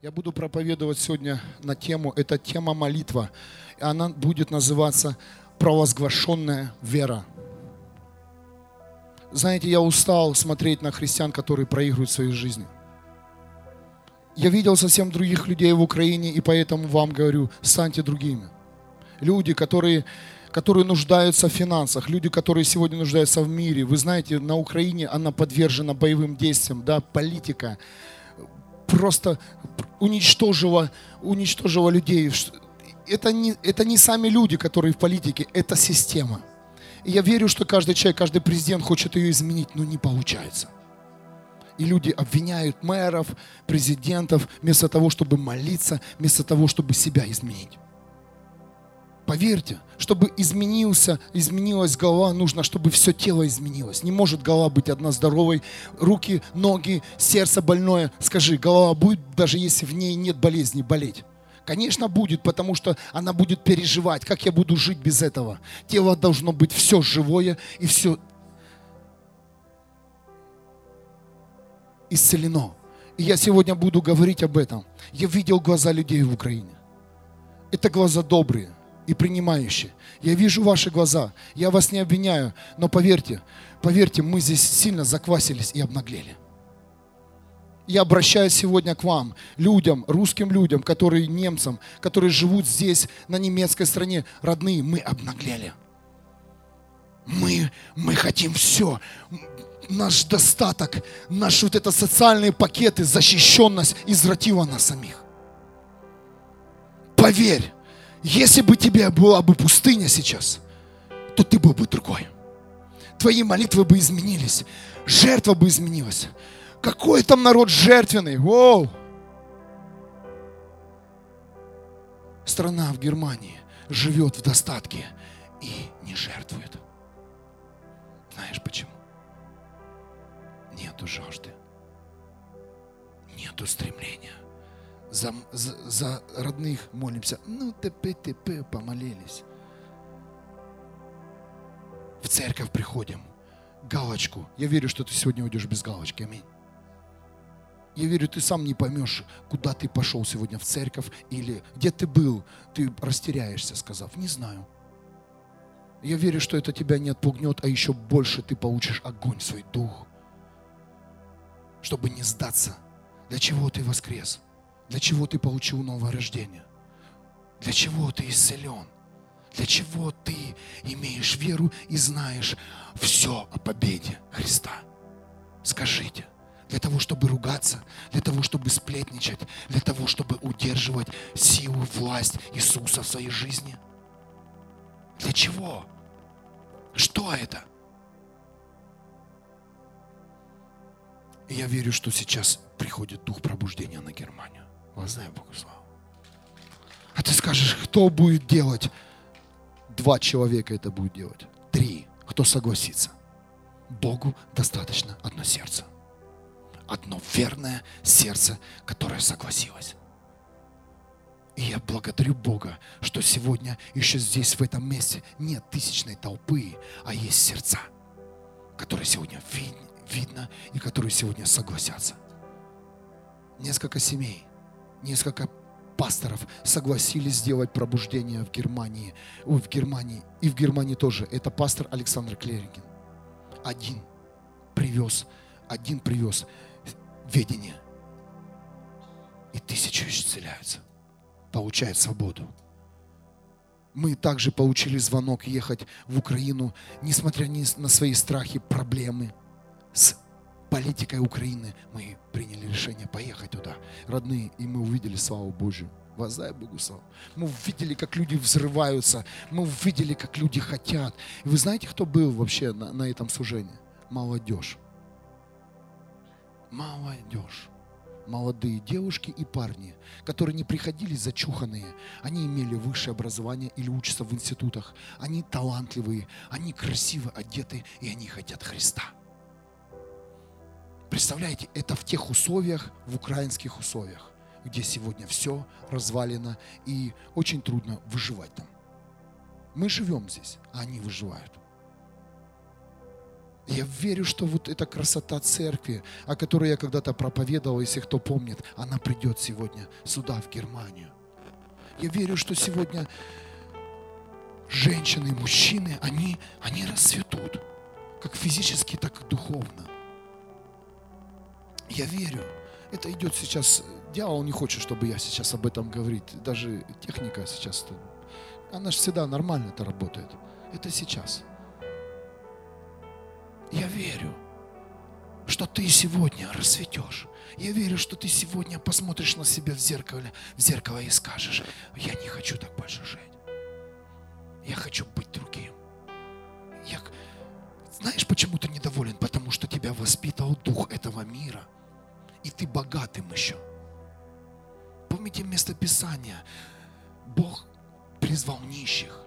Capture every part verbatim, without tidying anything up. Я буду проповедовать сегодня на тему, это тема молитва. Она будет называться «Провозглашенная вера». Знаете, я устал смотреть на христиан, которые проигрывают в своей жизни. Я видел совсем других людей в Украине, и поэтому вам говорю, станьте другими. Люди, которые, которые нуждаются в финансах, люди, которые сегодня нуждаются в мире. Вы знаете, на Украине она подвержена боевым действиям, да, политика просто уничтожила, уничтожила людей. Это не, это не сами люди, которые в политике, это система. И я верю, что каждый человек, каждый президент хочет ее изменить, но не получается. И люди обвиняют мэров, президентов, вместо того, чтобы молиться, вместо того, чтобы себя изменить. Поверьте, чтобы изменился, изменилась голова, нужно, чтобы все тело изменилось. Не может голова быть одна здоровой, руки, ноги, сердце больное. Скажи, голова будет, даже если в ней нет болезни, болеть? Конечно, будет, потому что она будет переживать, как я буду жить без этого. Тело должно быть все живое и все исцелено. И я сегодня буду говорить об этом. Я видел глаза людей в Украине. Это глаза добрые и принимающие. Я вижу ваши глаза, я вас не обвиняю, но поверьте, поверьте, мы здесь сильно заквасились и обнаглели. Я обращаюсь сегодня к вам, людям, русским людям, которые немцам, которые живут здесь, на немецкой стране, родные, мы обнаглели. Мы, мы хотим все. Наш достаток, наши вот это социальные пакеты, защищенность извратила нас самих. Поверь, если бы тебе была бы пустыня сейчас, то ты был бы другой. Твои молитвы бы изменились, жертва бы изменилась. Какой там народ жертвенный? Воу! Страна в Германии живет в достатке и не жертвует. Знаешь почему? Нету жажды, нету стремления. За, за, за родных молимся. Ну, ТП-ТП, помолились. В церковь приходим. Галочку. Я верю, что ты сегодня уйдешь без галочки. Аминь. Я верю, ты сам не поймешь, куда ты пошел сегодня, в церковь или где ты был. Ты растеряешься, сказав, не знаю. Я верю, что это тебя не отпугнет, а еще больше ты получишь огонь в свой дух, чтобы не сдаться. Для чего ты воскрес? Для чего ты получил новое рождение? Для чего ты исцелен? Для чего ты имеешь веру и знаешь все о победе Христа? Скажите, для того, чтобы ругаться, для того, чтобы сплетничать, для того, чтобы удерживать силу, власть Иисуса в своей жизни? Для чего? Что это? И я верю, что сейчас приходит дух пробуждения на Германию. Вознай Богу славу. А ты скажешь, кто будет делать? Два человека это будет делать. Три. Кто согласится? Богу достаточно одно сердце. Одно верное сердце, которое согласилось. И я благодарю Бога, что сегодня еще здесь, в этом месте, нет тысячной толпы, а есть сердца, которые сегодня видны. Видно, и которые сегодня согласятся. Несколько семей, несколько пасторов согласились сделать пробуждение в Германии, ой, в Германии, и в Германии тоже. Это пастор Александр Клерикин. Один привез, один привез ведение. И тысячи исцеляются, получают свободу. Мы также получили звонок ехать в Украину, несмотря на свои страхи, проблемы. С политикой Украины мы приняли решение поехать туда, родные, и мы увидели славу Божью. Воздай Богу славу. Мы увидели, как люди взрываются, мы увидели, как люди хотят. И вы знаете, кто был вообще на, на этом служении? Молодежь. Молодежь. Молодые девушки и парни, которые не приходили зачуханные, они имели высшее образование или учатся в институтах. Они талантливые, они красиво одеты, и они хотят Христа. Представляете, это в тех условиях, в украинских условиях, где сегодня все развалено и очень трудно выживать там. Мы живем здесь, а они выживают. Я верю, что вот эта красота церкви, о которой я когда-то проповедовал, если кто помнит, она придет сегодня сюда, в Германию. Я верю, что сегодня женщины и мужчины, они, они расцветут, как физически, так и духовно. Я верю. Это идет сейчас... Дьявол не хочет, чтобы я сейчас об этом говорил. Даже техника сейчас... Она же всегда нормально это работает. Это сейчас. Я верю, что ты сегодня расцветешь. Я верю, что ты сегодня посмотришь на себя в зеркало, в зеркало и скажешь: я не хочу так больше жить. Я хочу быть другим. Я... Знаешь, почему ты недоволен? Потому что тебя воспитал дух этого мира. И ты богатым еще. Помните место Писания? Бог призвал нищих.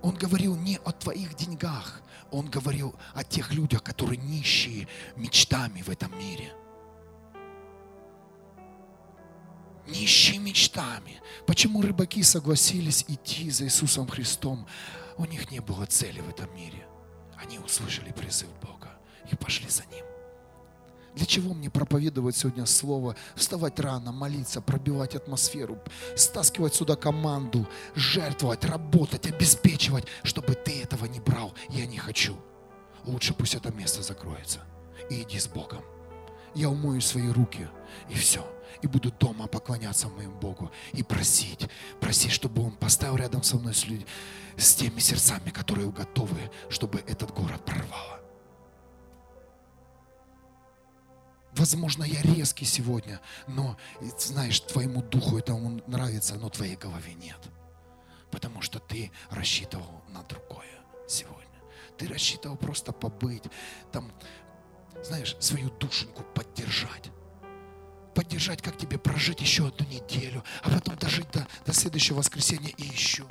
Он говорил не о твоих деньгах. Он говорил о тех людях, которые нищие мечтами в этом мире. Нищие мечтами. Почему рыбаки согласились идти за Иисусом Христом? У них не было цели в этом мире. Они услышали призыв Бога и пошли за Ним. Для чего мне проповедовать сегодня слово, вставать рано, молиться, пробивать атмосферу, стаскивать сюда команду, жертвовать, работать, обеспечивать, чтобы ты этого не брал? Я не хочу. Лучше пусть это место закроется. И иди с Богом. Я умою свои руки, и все. И буду дома поклоняться моему Богу и просить, просить, чтобы Он поставил рядом со мной с, людьми, с теми сердцами, которые готовы, чтобы этот город прорвало. Возможно, я резкий сегодня, но, знаешь, твоему духу это нравится, но твоей голове нет. Потому что ты рассчитывал на другое сегодня. Ты рассчитывал просто побыть, там, знаешь, свою душеньку поддержать. Поддержать, как тебе прожить еще одну неделю, а потом дожить до, до следующего воскресенья и еще.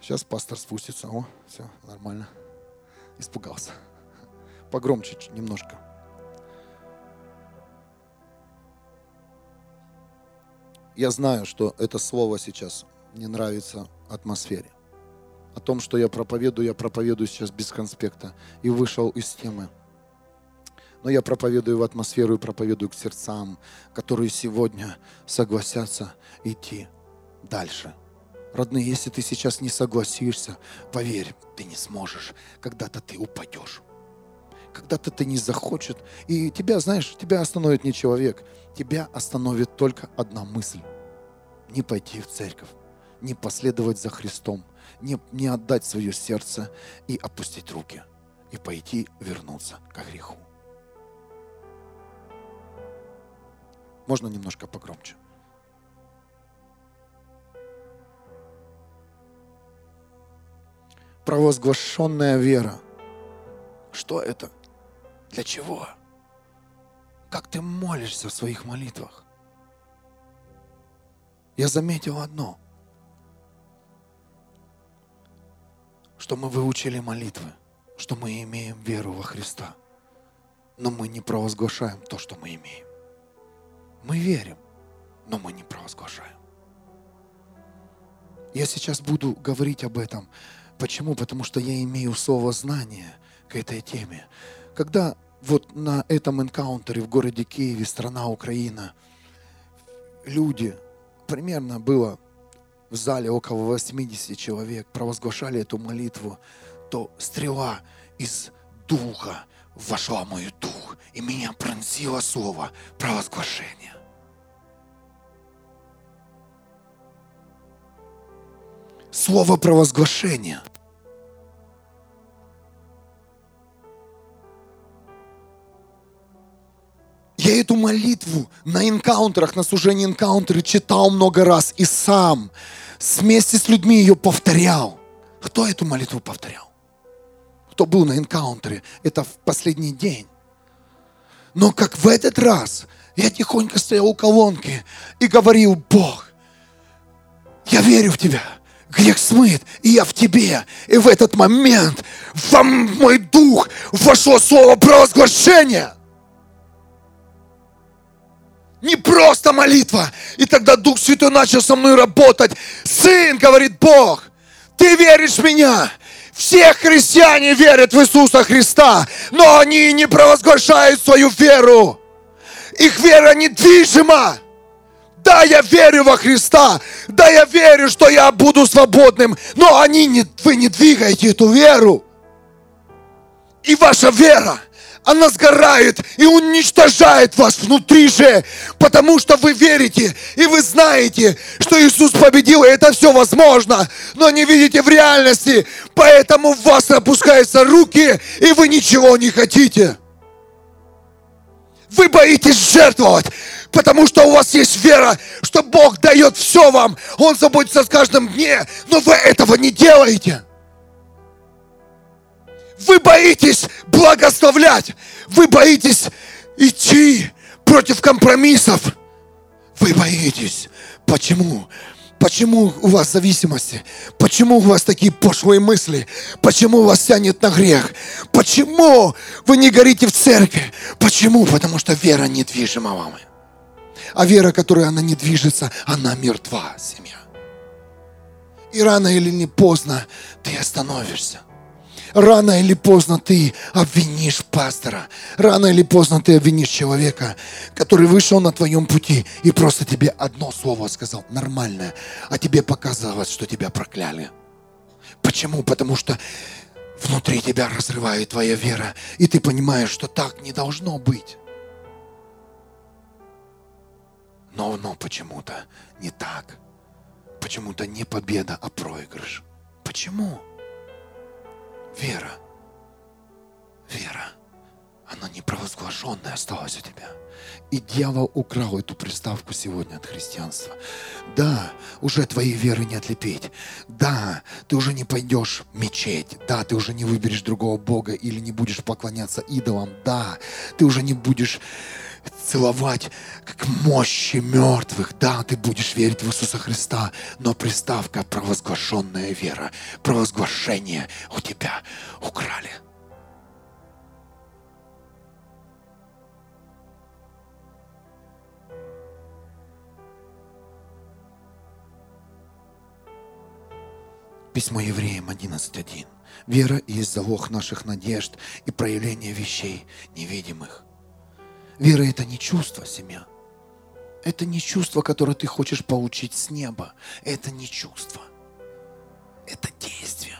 Сейчас пастор спустится. О, все, нормально. Испугался. Погромче немножко. Я знаю, что это слово сейчас не нравится атмосфере. О том, что я проповедую, я проповедую сейчас без конспекта. И вышел из темы. Но я проповедую в атмосферу и проповедую к сердцам, которые сегодня согласятся идти дальше. Родные, если ты сейчас не согласишься, поверь, ты не сможешь. Когда-то ты упадешь. Когда-то ты не захочешь. И тебя, знаешь, тебя остановит не человек. Тебя остановит только одна мысль. Не пойти в церковь. Не последовать за Христом. Не, не отдать свое сердце и опустить руки. И пойти вернуться ко греху. Можно немножко погромче? Провозглашенная вера. Что это? Для чего? Как ты молишься в своих молитвах? Я заметил одно, что мы выучили молитвы, что мы имеем веру во Христа, но мы не провозглашаем то, что мы имеем. Мы верим, но мы не провозглашаем. Я сейчас буду говорить об этом. Почему? Потому что я имею слово знание к этой теме. Когда вот на этом энкаунтере в городе Киеве, страна Украина, люди, примерно было в зале около восемьдесят человек, провозглашали эту молитву, то стрела из духа вошла в мой дух, и меня пронзило слово провозглашение. Слово провозглашения. Я эту молитву на энкаунтерах, на служении энкаунтеры читал много раз и сам вместе с людьми ее повторял. Кто эту молитву повторял? Кто был на энкаунтере? Это в последний день. Но как в этот раз я тихонько стоял у колонки и говорил: Бог, я верю в Тебя. Грех смыт, и я в Тебе. И в этот момент в мой дух вошло слово провозглашения. Не просто молитва. И тогда Дух Святой начал со мной работать. Сын, говорит Бог, ты веришь в Меня. Все христиане верят в Иисуса Христа, но они не провозглашают свою веру. Их вера недвижима. Да, я верю во Христа. Да, я верю, что я буду свободным. Но они не, вы не двигаете эту веру. И ваша вера, она сгорает и уничтожает вас внутри же. Потому что вы верите и вы знаете, что Иисус победил, и это все возможно. Но не видите в реальности. Поэтому в вас опускаются руки, и вы ничего не хотите. Вы боитесь жертвовать, потому что у вас есть вера, что Бог дает все вам. Он заботится с каждым днем, но вы этого не делаете. Вы боитесь благословлять. Вы боитесь идти против компромиссов. Вы боитесь. Почему? Почему у вас зависимости? Почему у вас такие пошлые мысли? Почему вас тянет на грех? Почему вы не горите в церкви? Почему? Потому что вера недвижима вам. А вера, которой она не движется, она мертва, семья. И рано или не поздно ты остановишься. Рано или поздно ты обвинишь пастора. Рано или поздно ты обвинишь человека, который вышел на твоем пути и просто тебе одно слово сказал, нормальное, а тебе показалось, что тебя прокляли. Почему? Потому что внутри тебя разрывает твоя вера, и ты понимаешь, что так не должно быть. Но оно почему-то не так. Почему-то не победа, а проигрыш. Почему? Вера, вера, она непровозглашенная осталась у тебя. И дьявол украл эту приставку сегодня от христианства. Да, уже твоей веры не отлепить. Да, ты уже не пойдешь в мечеть. Да, ты уже не выберешь другого Бога или не будешь поклоняться идолам. Да, ты уже не будешь целовать как мощи мертвых. Да, ты будешь верить в Иисуса Христа, но приставка провозглашенная вера, провозглашение у тебя украли. Письмо Евреям одиннадцать один. Вера есть залог наших надежд и проявление вещей невидимых. Вера — это не чувство, семья. Это не чувство, которое ты хочешь получить с неба. Это не чувство. Это действие.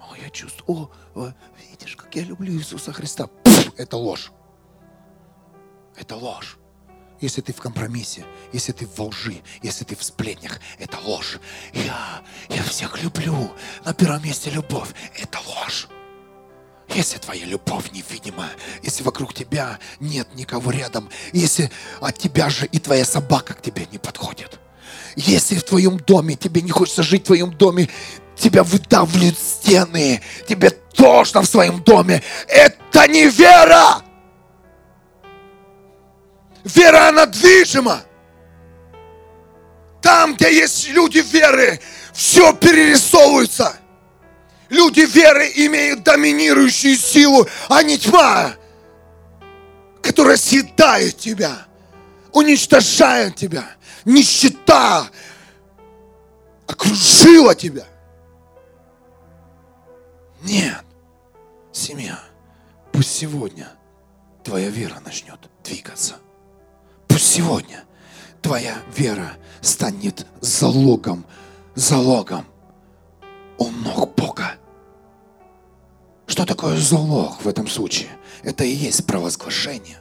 О, я чувствую. О, видишь, как я люблю Иисуса Христа. Пфф, это ложь. Это ложь. Если ты в компромиссе, если ты во лжи, если ты в сплетнях, это ложь. Я, я всех люблю. На первом месте любовь. Это ложь. Если твоя любовь невидимая, если вокруг тебя нет никого рядом, если от тебя же и твоя собака к тебе не подходит, если в твоем доме, тебе не хочется жить в твоем доме, тебя выдавливают стены, тебе тошно в своем доме, это не вера! Вера, она движима! Там, где есть люди веры, все перерисовывается! Люди веры имеют доминирующую силу, а не тьма, которая съедает тебя, уничтожает тебя, нищета окружила тебя. Нет, семья, пусть сегодня твоя вера начнет двигаться. Пусть сегодня твоя вера станет залогом, залогом. У ног Бога. Что такое залог в этом случае? Это и есть провозглашение.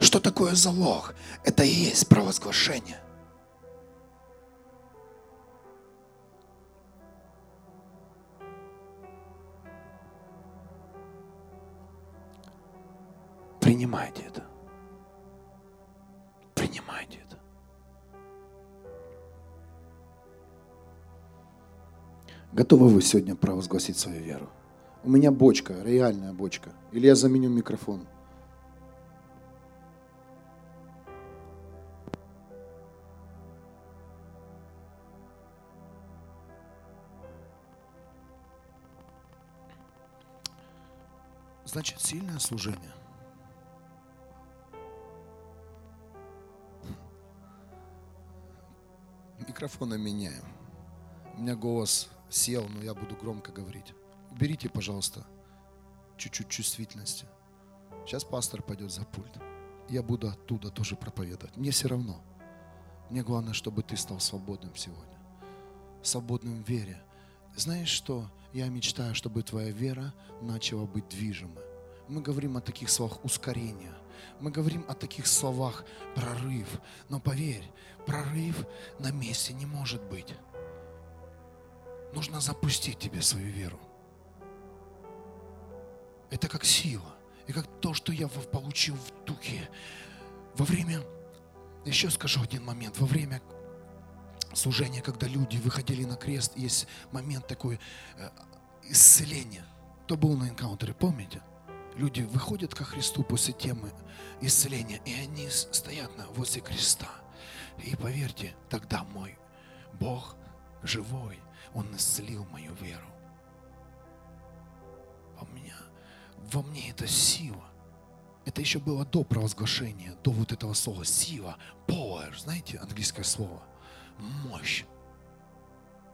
Что такое залог? Это и есть провозглашение. Принимайте это. Принимайте это. Готовы вы сегодня провозгласить свою веру? У меня бочка, реальная бочка. Или я заменю микрофон? Значит, сильное служение. Микрофоны меняем. У меня голос сел, но я буду громко говорить. Уберите, пожалуйста, чуть-чуть чувствительности. Сейчас пастор пойдет за пульт. Я буду оттуда тоже проповедовать. Мне все равно. Мне главное, чтобы ты стал свободным сегодня. Свободным в вере. Знаешь что? Я мечтаю, чтобы твоя вера начала быть движимой. Мы говорим о таких словах ускорения. Мы говорим о таких словах прорыв. Но поверь, прорыв на месте не может быть. Нужно запустить тебе свою веру. Это как сила. И как то, что я получил в духе. Во время, еще скажу один момент, во время служения, когда люди выходили на крест, есть момент такой э, исцеления. Кто был на энкаунтере, помните? Люди выходят ко Христу после темы исцеления, и они стоят на возле креста. И поверьте, тогда мой Бог живой, Он исцелил мою веру. Во мне, во мне эта сила. Это еще было до провозглашения, до вот этого слова сила, power, знаете, английское слово, мощь.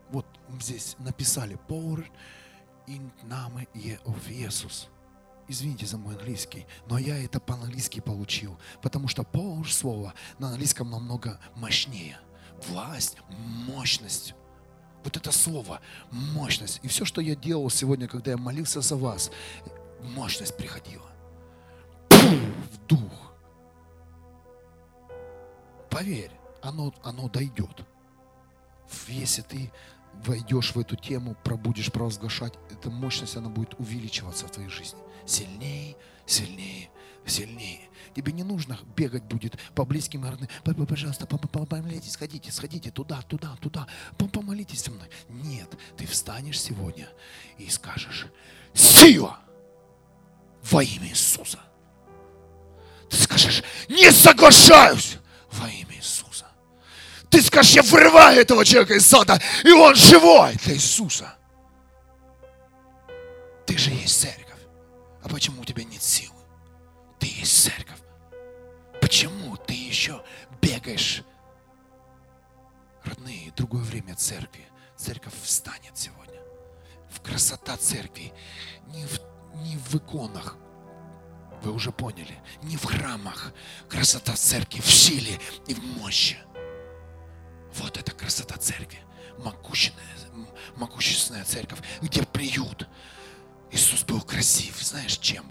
Вот здесь написали power in name of Jesus. Извините за мой английский, но я это по-английски получил, потому что power слово на английском намного мощнее. Власть, мощность. Вот это слово, мощность. И все, что я делал сегодня, когда я молился за вас, мощность приходила. Пу, в дух. Поверь, оно, оно дойдет. Если ты войдешь в эту тему, пробудешь провозглашать, эта мощность, она будет увеличиваться в твоей жизни. Сильнее, сильнее, сильнее. Тебе не нужно бегать будет по близким родным. Пожалуйста, помолитесь, сходите, сходите туда, туда, туда. Помолитесь со мной. Нет, ты встанешь сегодня и скажешь: сила во имя Иисуса. Ты скажешь: не соглашаюсь во имя Иисуса. Ты скажешь: я вырываю этого человека из сада, и он живой для Иисуса. Ты же есть церковь. А почему у тебя нет силы? Ты есть церковь. Почему ты еще бегаешь? Родные, другое время церкви. Церковь встанет сегодня. В красота церкви. Не в, не в иконах. Вы уже поняли. Не в храмах. Красота церкви в силе и в мощи. Вот это красота церкви, могущественная, могущественная церковь, где приют. Иисус был красив, знаешь чем?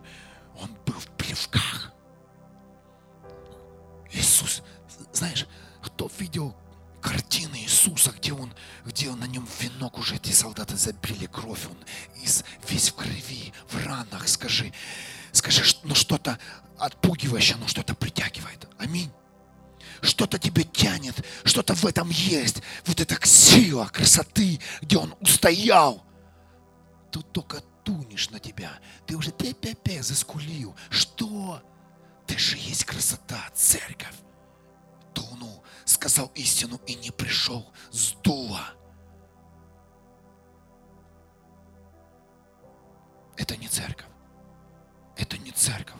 Он был в плевках. Иисус, знаешь, кто видел картины Иисуса, где он, где он на нем венок уже, эти солдаты забили кровь, он из, весь в крови, в ранах, скажи, скажи, ну что-то отпугивающее, ну что-то притягивает. Аминь. Что-то тебе тянет, что-то в этом есть. Вот эта сила красоты, где он устоял. Тут только тунешь на тебя. Ты уже пя-пя-пя заскулил. Что? Ты же есть красота, церковь. Тунул, сказал истину и не пришел, сдуло. Это не церковь. Это не церковь.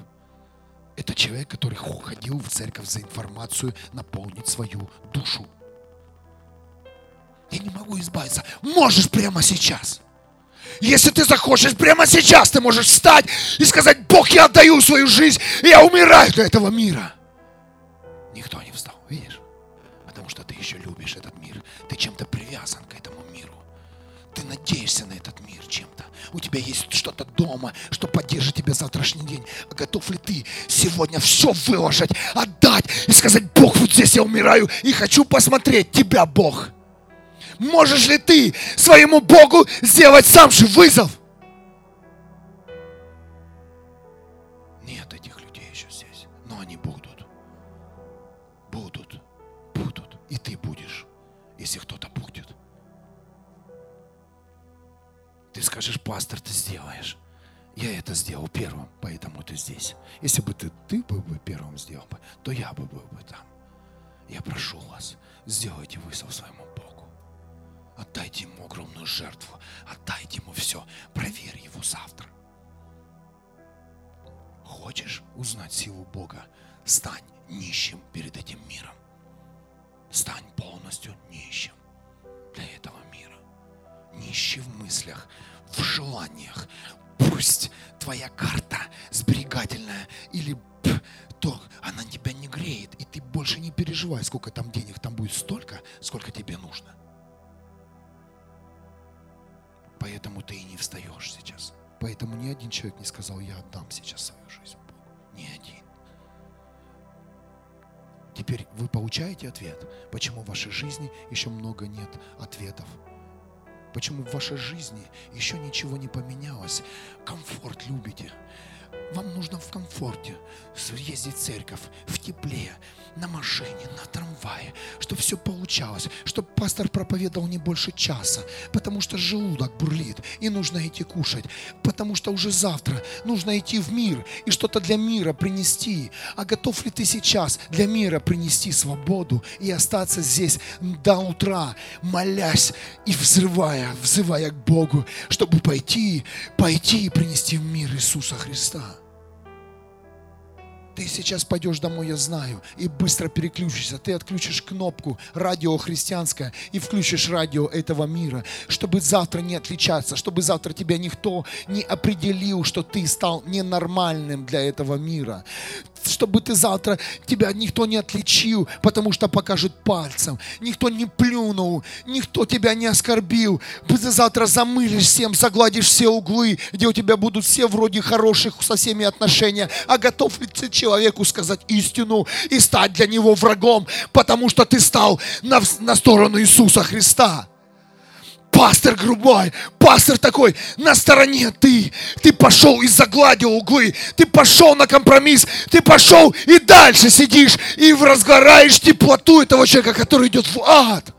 Это человек, который ходил в церковь за информацию, наполнить свою душу. Я не могу избавиться. Можешь прямо сейчас. Если ты захочешь прямо сейчас, ты можешь встать и сказать: Бог, я отдаю свою жизнь, и я умираю для этого мира. Никто не встал, видишь? Потому что ты еще любишь этот мир. Ты чем-то привязан к этому миру. Ты надеешься на этот мир чем-то. У тебя есть что-то дома, что поддержит тебя завтрашний день. А готов ли ты сегодня все выложить, отдать и сказать: Бог, вот здесь я умираю и хочу посмотреть тебя, Бог. Можешь ли ты своему Богу сделать сам же вызов? Нет этих людей еще здесь, но они будут. Будут, будут. И ты будешь, если кто-то будет. скажешь, пастор, ты сделаешь. Я это сделал первым, поэтому ты здесь. Если бы ты, ты был бы первым сделал, то я бы был бы там. Я прошу вас, сделайте вызов своему Богу. Отдайте Ему огромную жертву. Отдайте Ему все. Проверь Его завтра. Хочешь узнать силу Бога? Стань нищим перед этим миром. Стань полностью нищим для этого мира. Нищий в мыслях, в желаниях. Пусть твоя карта сберегательная или пф, то она тебя не греет, и ты больше не переживай, сколько там денег, там будет столько, сколько тебе нужно. Поэтому ты и не встаешь сейчас. Поэтому ни один человек не сказал, я отдам сейчас свою жизнь Богу. Ни один. Теперь вы получаете ответ, почему в вашей жизни еще много нет ответов. Почему в вашей жизни еще ничего не поменялось? Комфорт любите. Вам нужно в комфорте съездить в церковь, в тепле, на машине, на трамвае, чтобы все получалось, чтобы пастор проповедовал не больше часа, потому что желудок бурлит, и нужно идти кушать, потому что уже завтра нужно идти в мир и что-то для мира принести. А готов ли ты сейчас для мира принести свободу и остаться здесь до утра, молясь и взывая, взывая к Богу, чтобы пойти, пойти и принести в мир Иисуса Христа? Ты сейчас пойдешь домой, я знаю, и быстро переключишься. Ты отключишь кнопку радио христианское и включишь радио этого мира, чтобы завтра не отличаться, чтобы завтра тебя никто не определил, что ты стал ненормальным для этого мира. Чтобы ты завтра, тебя никто не отличил, потому что покажут пальцем. Никто не плюнул, никто тебя не оскорбил. Ты завтра замылишь всем, загладишь все углы, где у тебя будут все вроде хороших со всеми отношения. А готов ли ты человеку сказать истину и стать для него врагом, потому что ты стал на, на сторону Иисуса Христа? Пастор грубой, пастор такой, на стороне ты. Ты пошел и загладил углы, ты пошел на компромисс, ты пошел и дальше сидишь и разгораешь теплоту этого человека, который идет в ад.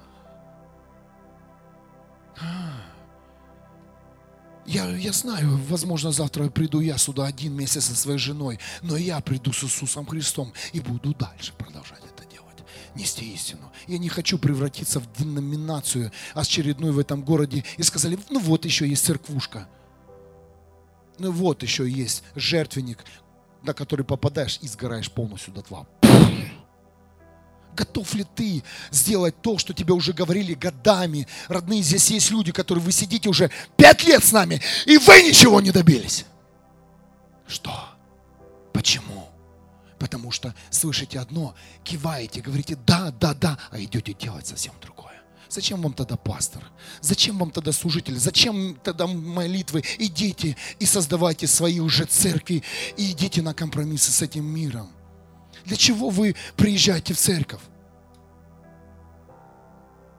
Я, я знаю, возможно, завтра приду я сюда один вместе со своей женой, но я приду с Иисусом Христом и буду дальше продолжать это делать. Нести истину. Я не хочу превратиться в деноминацию очередную в этом городе. И сказали, ну вот еще есть церквушка. Ну вот еще есть жертвенник, на который попадаешь и сгораешь полностью дотла. Готов ли ты сделать то, что тебе уже говорили годами? Родные, здесь есть люди, которые вы сидите уже пять лет с нами, и вы ничего не добились. Что? Почему? Потому что слышите одно, киваете, говорите «да, да, да», а идете делать совсем другое. Зачем вам тогда пастор? Зачем вам тогда служитель? Зачем тогда молитвы? Идите и создавайте свои уже церкви и идите на компромиссы с этим миром. Для чего вы приезжаете в церковь?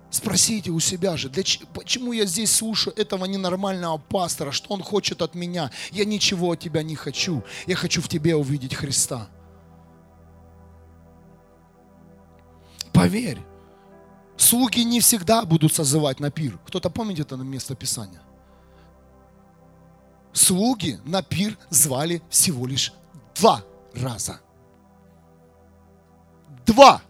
Спросите у себя же, для ч- почему я здесь слушаю этого ненормального пастора? Что он хочет от меня? Я ничего от тебя не хочу. Я хочу в тебе увидеть Христа. Поверь, слуги не всегда будут созывать на пир. Кто-то помнит это место Писания? Слуги на пир звали всего лишь два раза. Два.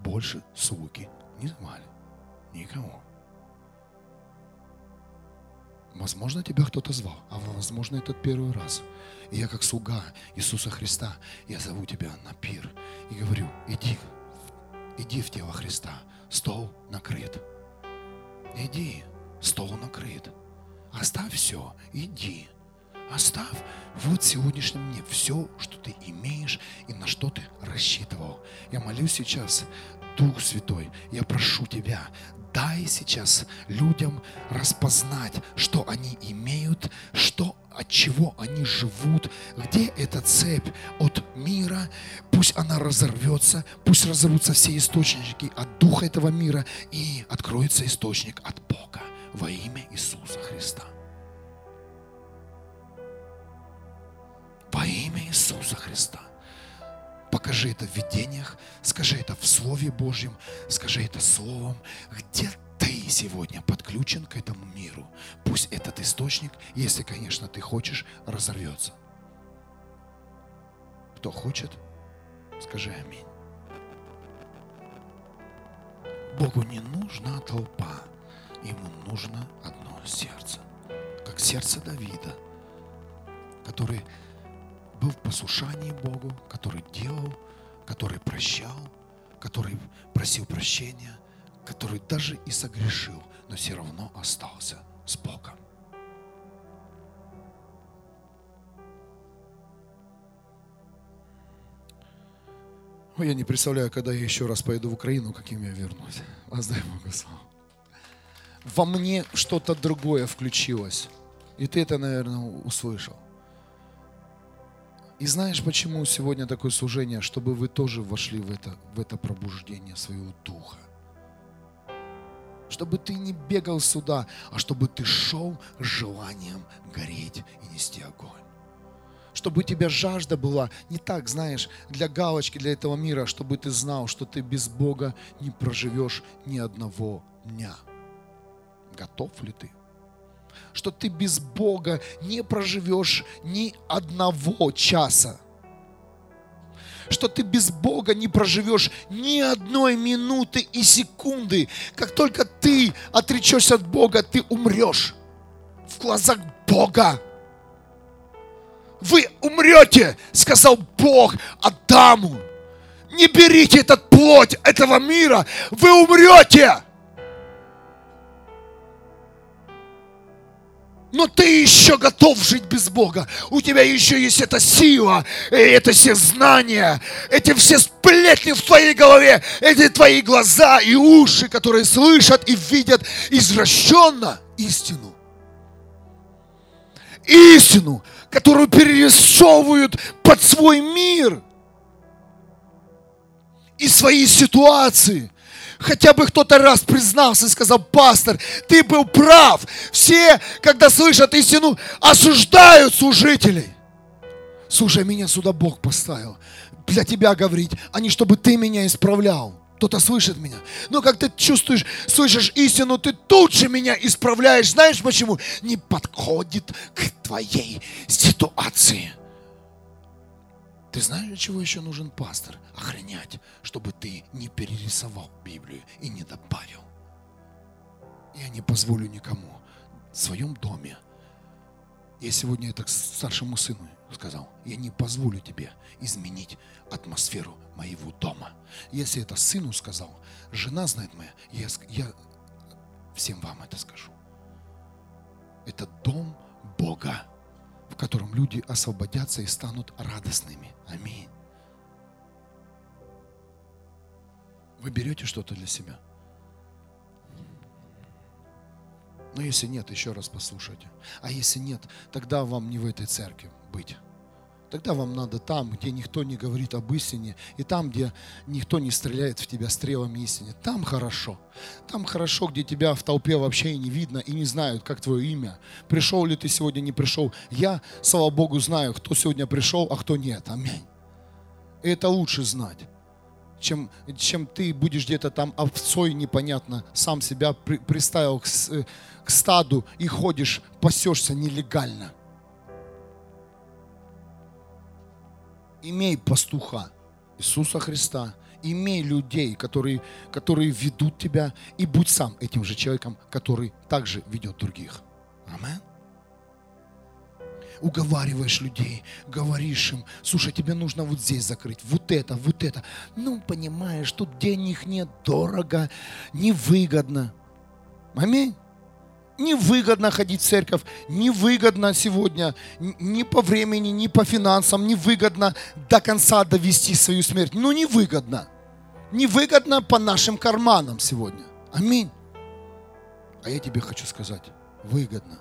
Больше слуги не звали никого. Возможно, тебя кто-то звал, а возможно, этот первый раз. И я как слуга Иисуса Христа, я зову тебя на пир и говорю, иди, иди в тело Христа, стол накрыт. Иди, стол накрыт. Оставь все, иди. Оставь вот в сегодняшнем мне все, что ты имеешь и на что ты рассчитывал. Я молюсь сейчас, Дух Святой, я прошу тебя, дай сейчас людям распознать, что они имеют, что, от чего они живут, где эта цепь от мира, пусть она разорвется, пусть разорвутся все источники от духа этого мира и откроется источник от Бога во имя Иисуса Христа. Во имя Иисуса Христа. Покажи это в видениях, скажи это в Слове Божьем, скажи это словом, где ты сегодня подключен к этому миру, пусть этот источник, если, конечно, ты хочешь, разорвется. Кто хочет, скажи аминь. Богу не нужна толпа, Ему нужно одно сердце. Как сердце Давида, который был в послушании Богу, который делал, который прощал, который просил прощения, который даже и согрешил, но все равно остался с Богом. Ой, я не представляю, когда я еще раз поеду в Украину, каким я вернусь. Воздай Богу славу. Во мне что-то другое включилось. И ты это, наверное, услышал. И знаешь, почему сегодня такое служение? Чтобы вы тоже вошли в это, в это пробуждение своего духа. Чтобы ты не бегал сюда, а чтобы ты шел с желанием гореть и нести огонь. Чтобы у тебя жажда была не так, знаешь, для галочки, для этого мира, чтобы ты знал, что ты без Бога не проживешь ни одного дня. Готов ли ты? Что ты без Бога не проживешь ни одного часа. Что ты без Бога не проживешь ни одной минуты и секунды. Как только ты отречешься от Бога, ты умрешь в глазах Бога. Вы умрете, сказал Бог Адаму. Не берите этот плоть этого мира, вы умрете. Но ты еще готов жить без Бога. У тебя еще есть эта сила, это все знания, эти все сплетни в твоей голове, эти твои глаза и уши, которые слышат и видят извращенно истину. Истину, которую перерисовывают под свой мир и свои ситуации. Хотя бы кто-то раз признался и сказал: пастор, ты был прав. Все, когда слышат истину, осуждают служителей. Слушай, меня сюда Бог поставил. Для тебя говорить, а не чтобы ты меня исправлял. Кто-то слышит меня. Но как ты чувствуешь, слышишь истину, ты тут же меня исправляешь. Знаешь почему? Не подходит к твоей ситуации. Ты знаешь, для чего еще нужен пастор? Охранять, чтобы ты не перерисовал Библию и не добавил. Я не позволю никому в своем доме. Я сегодня это к старшему сыну сказал. Я не позволю тебе изменить атмосферу моего дома. Если это сыну сказал, жена знает моя, я, я всем вам это скажу. Это дом Бога, в котором люди освободятся и станут радостными. Аминь. Вы берете что-то для себя? Но если нет, еще раз послушайте. А если нет, тогда вам не в этой церкви быть. Тогда вам надо там, где никто не говорит об истине, и там, где никто не стреляет в тебя стрелами истины. Там хорошо. Там хорошо, где тебя в толпе вообще и не видно, и не знают, как твое имя. Пришел ли ты сегодня, не пришел. Я, слава Богу, знаю, кто сегодня пришел, а кто нет. Аминь. И это лучше знать, чем, чем ты будешь где-то там овцой непонятно, сам себя при, приставил к, к стаду и ходишь, пасешься нелегально. Имей пастуха Иисуса Христа, имей людей, которые, которые ведут тебя, и будь сам этим же человеком, который также ведет других. Аминь. Уговариваешь людей, говоришь им: слушай, тебе нужно вот здесь закрыть, вот это, вот это. Ну, понимаешь, тут денег нет, дорого, невыгодно. Аминь. Невыгодно ходить в церковь, невыгодно сегодня, ни по времени, ни по финансам, невыгодно до конца довести свою смерть. Ну, невыгодно. Невыгодно по нашим карманам сегодня. Аминь. А я тебе хочу сказать, выгодно.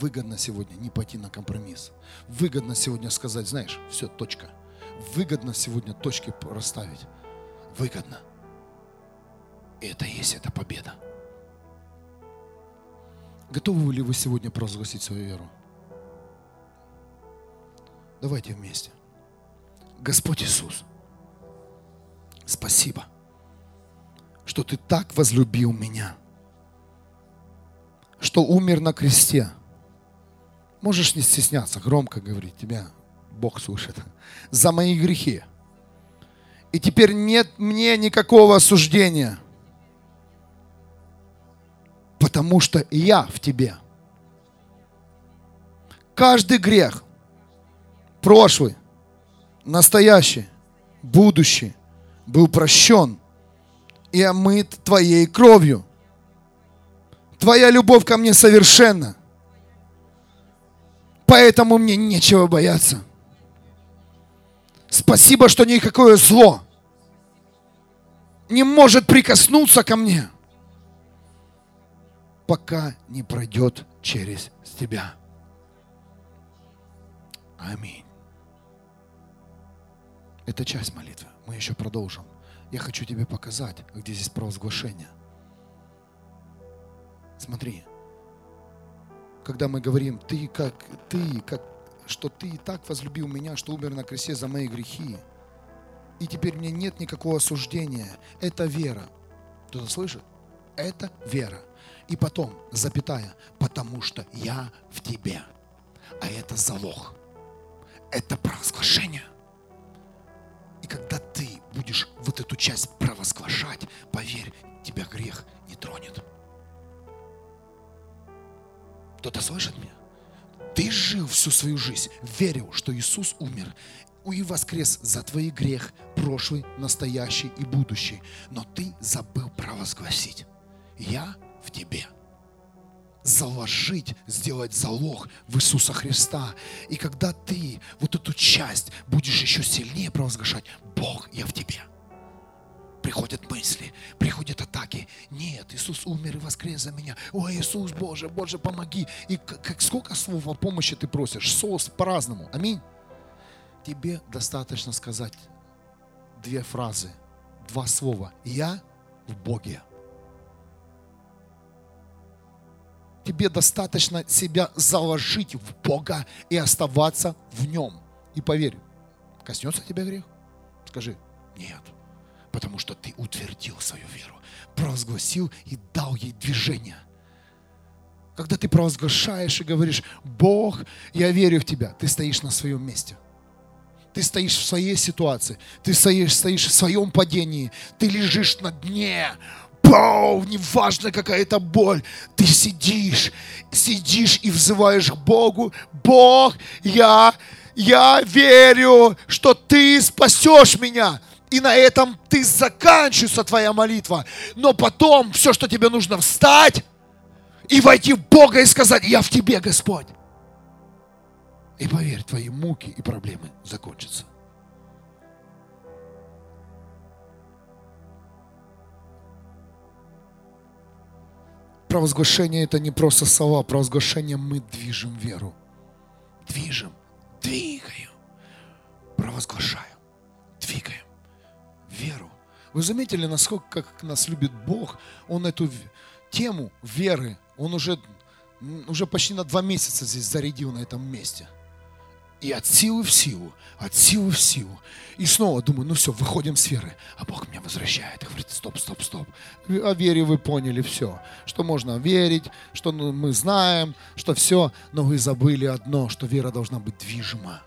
Выгодно сегодня не пойти на компромисс. Выгодно сегодня сказать, знаешь, все, точка. Выгодно сегодня точки расставить. Выгодно. И это есть, это победа. Готовы ли вы сегодня провозгласить свою веру? Давайте вместе. Господь Иисус, спасибо, что Ты так возлюбил меня, что умер на кресте. Можешь не стесняться, громко говорить, тебя Бог слышит. За мои грехи. И теперь нет мне никакого осуждения, потому что я в Тебе. Каждый грех, прошлый, настоящий, будущий, был прощен и омыт Твоей кровью. Твоя любовь ко мне совершенна, поэтому мне нечего бояться. Спасибо, что никакое зло не может прикоснуться ко мне, пока не пройдет через Тебя. Аминь. Это часть молитвы. Мы еще продолжим. Я хочу тебе показать, где здесь провозглашение. Смотри, когда мы говорим, ты как, ты как, что ты так возлюбил меня, что умер на кресте за мои грехи, и теперь мне нет никакого осуждения. Это вера. Кто-то слышит? Это вера. И потом, запятая, потому что я в тебе. А это залог. Это провозглашение. И когда ты будешь вот эту часть провозглашать, поверь, тебя грех не тронет. Кто-то слышит меня? Ты жил всю свою жизнь, верил, что Иисус умер и воскрес за твой грех, прошлый, настоящий и будущий. Но ты забыл провозгласить. Я в тебе. Заложить, сделать залог в Иисуса Христа. И когда ты вот эту часть будешь еще сильнее провозглашать, Бог, я в тебе. Приходят мысли, приходят атаки. Нет, Иисус умер и воскрес за меня. Ой, Иисус, Боже, Боже, помоги. И как, сколько слов о помощи ты просишь? Соус по-разному. Аминь. Тебе достаточно сказать две фразы, два слова. Я в Боге. Тебе достаточно себя заложить в Бога и оставаться в Нем. И поверь, коснется тебя грех? Скажи, нет. Потому что ты утвердил свою веру, провозгласил и дал ей движение. Когда ты провозглашаешь и говоришь, Бог, я верю в тебя, ты стоишь на своем месте. Ты стоишь в своей ситуации, ты стоишь, стоишь в своем падении, ты лежишь на дне. Бау, неважно какая это боль, ты сидишь, сидишь и взываешь к Богу. Бог, я, я верю, что ты спасешь меня. И на этом ты заканчивается твоя молитва. Но потом все, что тебе нужно, встать и войти в Бога и сказать, я в тебе, Господь. И поверь, твои муки и проблемы закончатся. Провозглашение – это не просто слова. Провозглашение – мы движем веру. Движем, двигаем, провозглашаем, двигаем. Веру. Вы заметили, насколько как нас любит Бог? Он эту тему веры, он уже, уже почти на два месяца здесь зарядил на этом месте. И от силы в силу, от силы в силу. И снова думаю, ну все, выходим с веры. А Бог меня возвращает и говорит, стоп, стоп, стоп. О вере вы поняли все, что можно верить, что мы знаем, что все. Но вы забыли одно, что вера должна быть движима.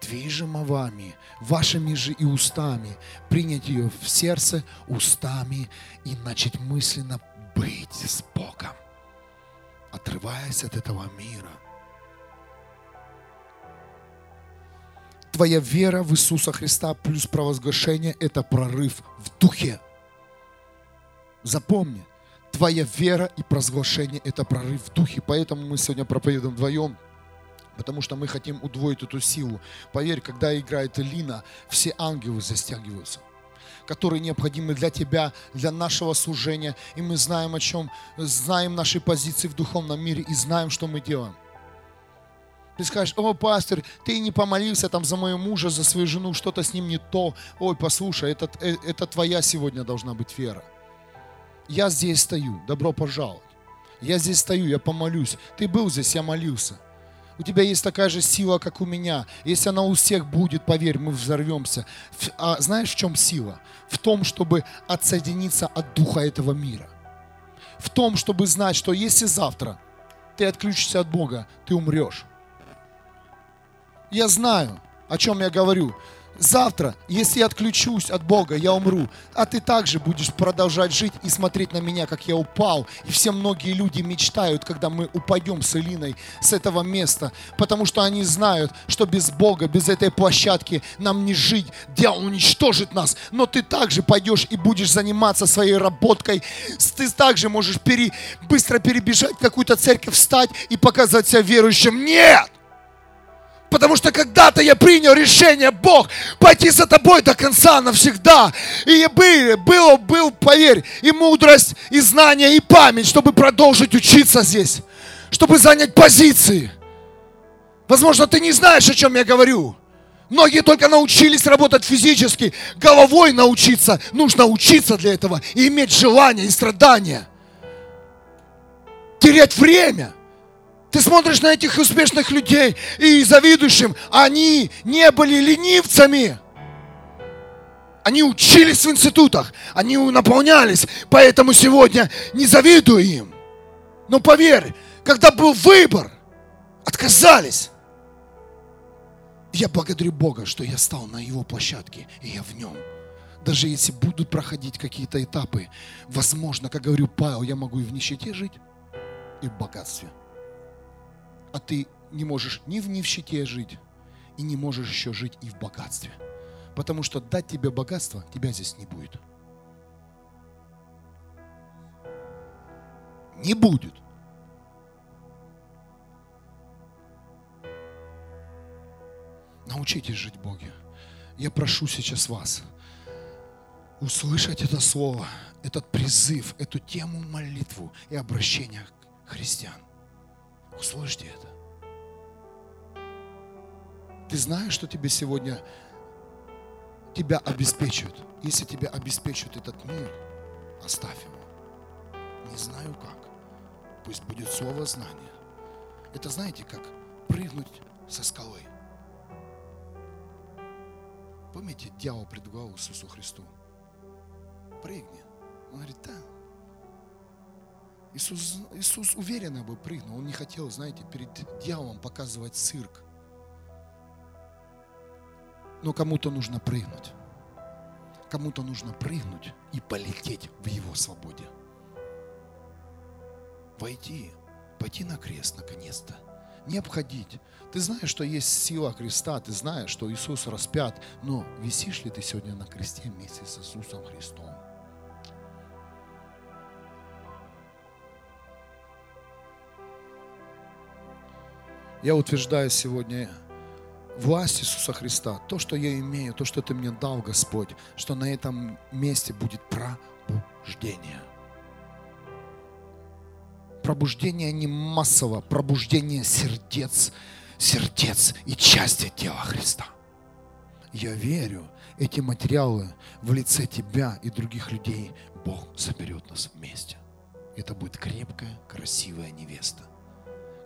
Движимо вами, вашими же и устами, принять ее в сердце, устами и начать мысленно быть с Богом, отрываясь от этого мира. Твоя вера в Иисуса Христа плюс провозглашение – это прорыв в духе. Запомни, твоя вера и провозглашение – это прорыв в духе, поэтому мы сегодня проповедуем вдвоем. Потому что мы хотим удвоить эту силу. Поверь, когда играет Элина, все ангелы застягиваются, которые необходимы для тебя, для нашего служения. И мы знаем о чем, знаем наши позиции в духовном мире и знаем, что мы делаем. Ты скажешь, о, пастор, ты не помолился там за моего мужа, за свою жену, что-то с ним не то. Ой, послушай, это, это твоя сегодня должна быть вера. Я здесь стою, добро пожаловать. Я здесь стою, я помолюсь. Ты был здесь, я молился. У тебя есть такая же сила, как у меня. Если она у всех будет, поверь, мы взорвемся. А знаешь, в чем сила? В том, чтобы отсоединиться от духа этого мира. В том, чтобы знать, что если завтра ты отключишься от Бога, ты умрешь. Я знаю, о чем я говорю. Завтра, если я отключусь от Бога, я умру. А ты также будешь продолжать жить и смотреть на меня, как я упал. И все многие люди мечтают, когда мы упадем с Элиной с этого места. Потому что они знают, что без Бога, без этой площадки нам не жить. Дьявол уничтожит нас. Но ты также пойдешь и будешь заниматься своей работкой. Ты также можешь пере... быстро перебежать в какую-то церковь, встать и показать себя верующим. Нет! Потому что когда-то я принял решение, Бог, пойти за тобой до конца навсегда. И был, был, был, поверь, и мудрость, и знание, и память, чтобы продолжить учиться здесь, чтобы занять позиции. Возможно, ты не знаешь, о чем я говорю. Многие только научились работать физически, головой научиться. Нужно учиться для этого и иметь желание и страдания. Терять время. Ты смотришь на этих успешных людей и завидуешь им. Они не были ленивцами. Они учились в институтах. Они наполнялись. Поэтому сегодня не завидую им. Но поверь, когда был выбор, отказались. Я благодарю Бога, что я стал на Его площадке, и я в Нем. Даже если будут проходить какие-то этапы, возможно, как говорю Павел, я могу и в нищете жить, и в богатстве. А ты не можешь ни в нищете жить, и не можешь еще жить и в богатстве. Потому что дать тебе богатство, тебя здесь не будет. Не будет. Научитесь жить в Боге. Я прошу сейчас вас услышать это слово, этот призыв, эту тему молитву и обращение к христиан. Услышьте это. Ты знаешь, что тебе сегодня тебя обеспечивают. Если тебя обеспечивают этот мир, оставь его. Не знаю как. Пусть будет слово знания. Это знаете, как прыгнуть со скалы. Помните, дьявол предлагал Иисусу Христу. Прыгни. Он говорит, да. Иисус, Иисус уверенно бы прыгнул. Он не хотел, знаете, перед дьяволом показывать цирк. Но кому-то нужно прыгнуть. Кому-то нужно прыгнуть и полететь в Его свободе. Войти, пойти на крест наконец-то. Не обходить. Ты знаешь, что есть сила креста. Ты знаешь, что Иисус распят. Но висишь ли ты сегодня на кресте вместе с Иисусом Христом? Я утверждаю сегодня власть Иисуса Христа, то, что я имею, то, что Ты мне дал, Господь, что на этом месте будет пробуждение. Пробуждение не массово, пробуждение сердец, сердец и части тела Христа. Я верю, эти материалы в лице Тебя и других людей Бог соберет нас вместе. Это будет крепкая, красивая невеста.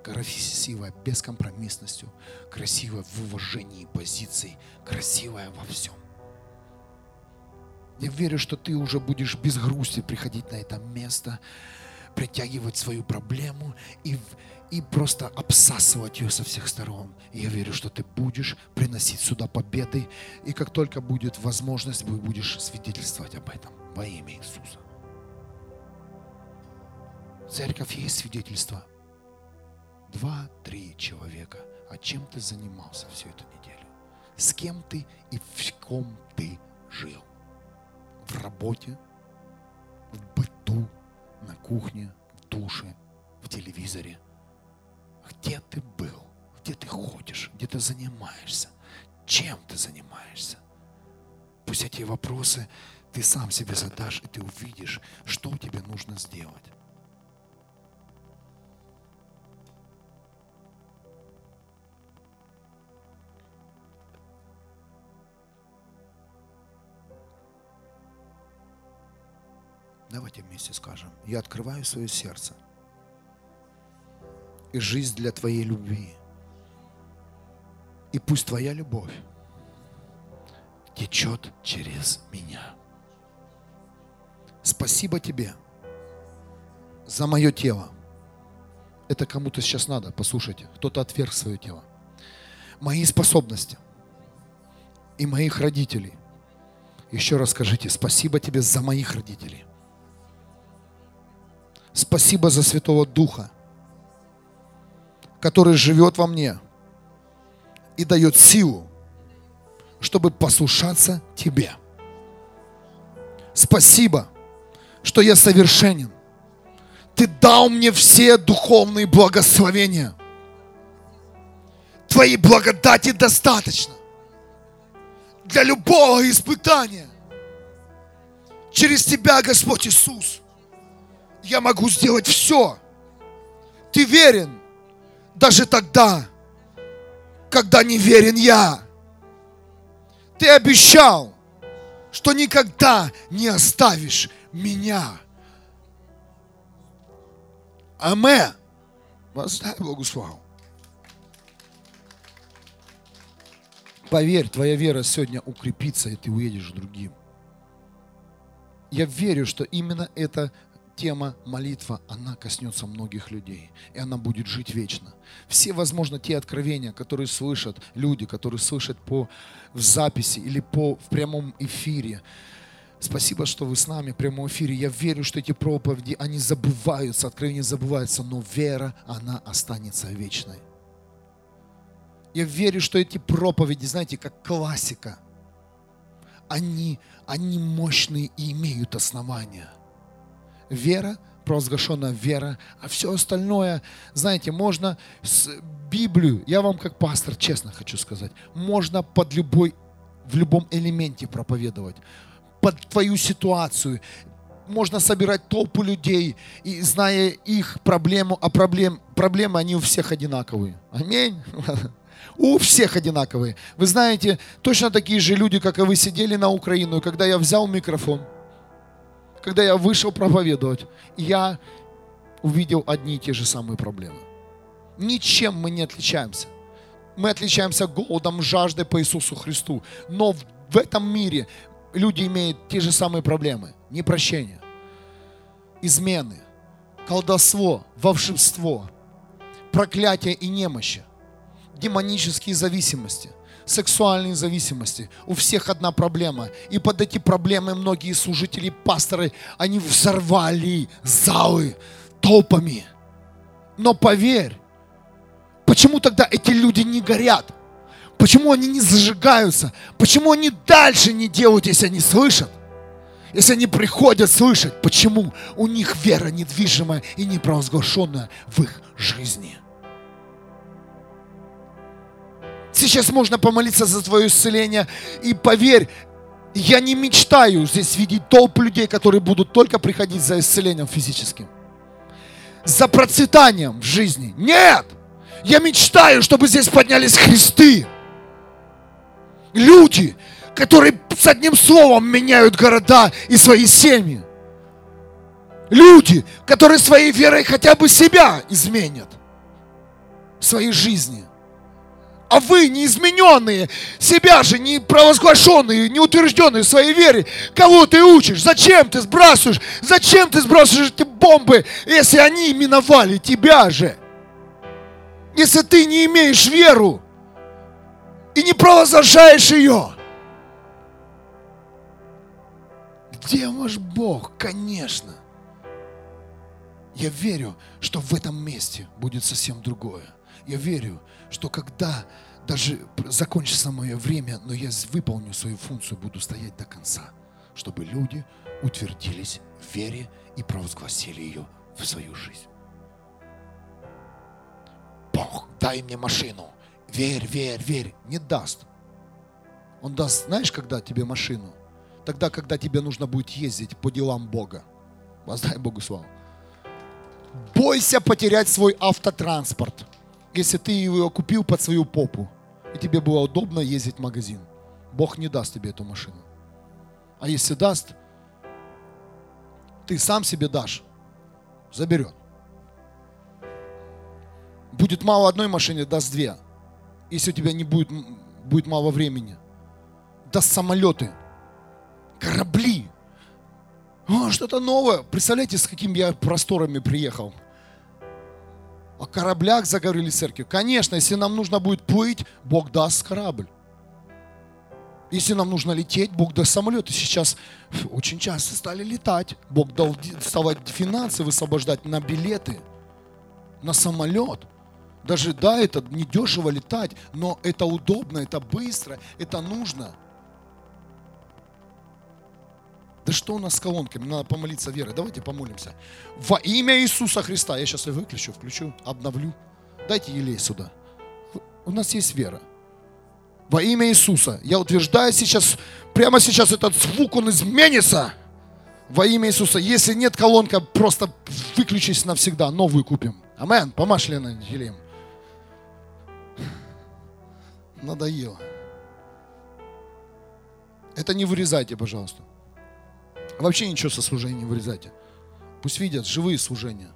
Красивая бескомпромиссностью, красивая в уважении позиций, красивая во всем. Я верю, что ты уже будешь без грусти приходить на это место, притягивать свою проблему и, и просто обсасывать ее со всех сторон. И я верю, что ты будешь приносить сюда победы, и как только будет возможность, ты будешь свидетельствовать об этом во имя Иисуса. Церковь есть свидетельство. Два-три человека. А чем ты занимался всю эту неделю? С кем ты и в ком ты жил? В работе, в быту, на кухне, в душе, в телевизоре. Где ты был? Где ты ходишь? Где ты занимаешься? Чем ты занимаешься? Пусть эти вопросы ты сам себе задашь, и ты увидишь, что тебе нужно сделать. Давайте вместе скажем. Я открываю свое сердце и жизнь для Твоей любви. И пусть твоя любовь течет через меня. Спасибо тебе за мое тело. Это кому-то сейчас надо, послушайте. Кто-то отверг свое тело. Мои способности и моих родителей. Еще раз скажите, спасибо тебе за моих родителей. Спасибо за Святого Духа, который живет во мне и дает силу, чтобы послушаться тебе. Спасибо, что я совершенен. Ты дал мне все духовные благословения. Твоей благодати достаточно для любого испытания. Через Тебя, Господь Иисус, я могу сделать все. Ты верен даже тогда, когда не верен я. Ты обещал, что никогда не оставишь меня. Амэ. Воздай Богу славу. Поверь, твоя вера сегодня укрепится, и ты уедешь другим. Я верю, что именно эта тема молитва, она коснется многих людей, и она будет жить вечно. Все, возможно, те откровения, которые слышат люди, которые слышат по в записи или по в прямом эфире. Спасибо, что вы с нами в прямом эфире. Я верю, что эти проповеди, они забываются, откровения забываются, но вера, она останется вечной. Я верю, что эти проповеди, знаете, как классика, они, они мощные и имеют основания. Вера, провозглашенная вера, а все остальное, знаете, можно с Библию, я вам как пастор честно хочу сказать, можно под любой, в любом элементе проповедовать, под твою ситуацию. Можно собирать толпу людей, и, зная их проблему, а проблем, проблемы, они у всех одинаковые. Аминь. У всех одинаковые. Вы знаете, точно такие же люди, как и вы, сидели на Украину, и когда я взял микрофон, когда я вышел проповедовать, я увидел одни и те же самые проблемы. Ничем мы не отличаемся. Мы отличаемся голодом, жаждой по Иисусу Христу. Но в этом мире люди имеют те же самые проблемы. Непрощение, измены, колдовство, волшебство, проклятие и немощи, демонические зависимости, сексуальные зависимости. У всех одна проблема. И под эти проблемы многие служители, пасторы, они взорвали залы толпами. Но поверь, почему тогда эти люди не горят? Почему они не зажигаются? Почему они дальше не делают, если они слышат? Если они приходят слышать, почему у них вера недвижимая и непровозглашенная в их жизни? Сейчас можно помолиться за твое исцеление. И поверь, я не мечтаю здесь видеть толп людей, которые будут только приходить за исцелением физическим, за процветанием в жизни. Нет! Я мечтаю, чтобы здесь поднялись Христы. Люди, которые с одним словом меняют города и свои семьи. Люди, которые своей верой хотя бы себя изменят, своей жизни. А вы, неизмененные, себя же, не провозглашенные, не утвержденные в своей вере, кого ты учишь? Зачем ты сбрасываешь? Зачем ты сбрасываешь эти бомбы, если они миновали тебя же? Если ты не имеешь веру и не провозглашаешь ее. Где ваш Бог? Конечно. Я верю, что в этом месте будет совсем другое. Я верю, что когда даже закончится мое время, но я выполню свою функцию, буду стоять до конца, чтобы люди утвердились в вере и провозгласили ее в свою жизнь. Бог, дай мне машину. Верь, верь, верь. Не даст. Он даст, знаешь, когда тебе машину? Тогда, когда тебе нужно будет ездить по делам Бога. Воздай Богу славу. Бойся потерять свой автотранспорт, если ты его купил под свою попу, и тебе было удобно ездить в магазин. Бог не даст тебе эту машину. А если даст, ты сам себе дашь, заберет. Будет мало одной машины, даст две. если у тебя не будет, будет мало времени. Да самолеты, корабли. О, что-то новое. Представляете, с какими я просторами приехал. О кораблях заговорили церкви. Конечно, если нам нужно будет плыть, Бог даст корабль. Если нам нужно лететь, Бог даст самолеты. Сейчас очень часто стали летать. Бог дал финансы высвобождать на билеты, на самолет. Даже, да, это недешево летать, но это удобно, это быстро, это нужно. Да что у нас с колонками? Надо помолиться верой. Давайте помолимся. Во имя Иисуса Христа. Я сейчас ее выключу, включу, обновлю. Дайте елей сюда. У нас есть вера. Во имя Иисуса. Я утверждаю сейчас, прямо сейчас этот звук, он изменится. Во имя Иисуса. Если нет колонка, просто выключись навсегда. Новую купим. Амен. Помашь, Лена, елеем. Надоело. Это не вырезайте, пожалуйста. Вообще ничего со служения не вырезайте. Пусть видят живые служения.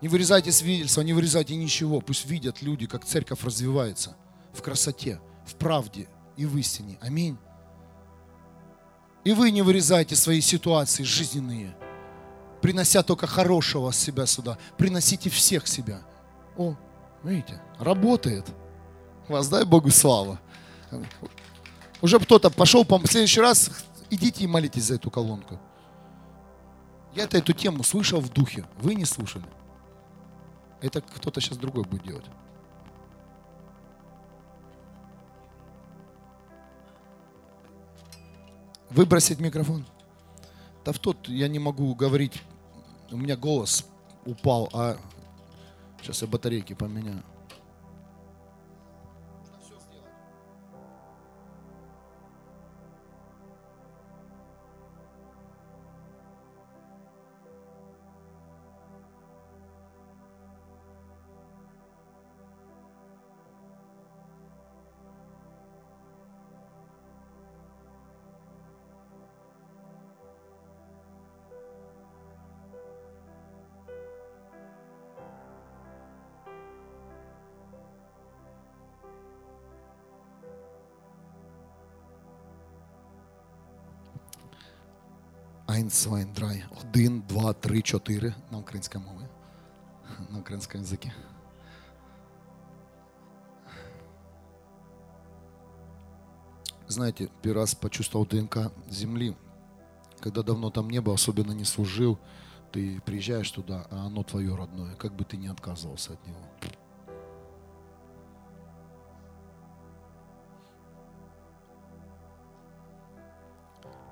Не вырезайте свидетельства, не вырезайте ничего. Пусть видят люди, как церковь развивается в красоте, в правде и в истине. Аминь. И вы не вырезайте свои ситуации жизненные, принося только хорошего себя сюда. Приносите всех себя. О, видите, работает. Воздай Богу славу. Уже кто-то пошел, в следующий раз... Идите и молитесь за эту колонку. Я-то эту тему слышал в духе. Вы не слушали. Это кто-то сейчас другой будет делать. Выбросить микрофон. Да в тот я не могу говорить. У меня голос упал, а сейчас я батарейки поменяю. Свайндрай. Один, два, три, чотири на українській мові, на українському язикі. Знаете, первый раз почувствовал ДНК земли, когда давно там не был, особенно не служил, ты приезжаешь туда, а оно твое родное, как бы ты ни отказывался от него.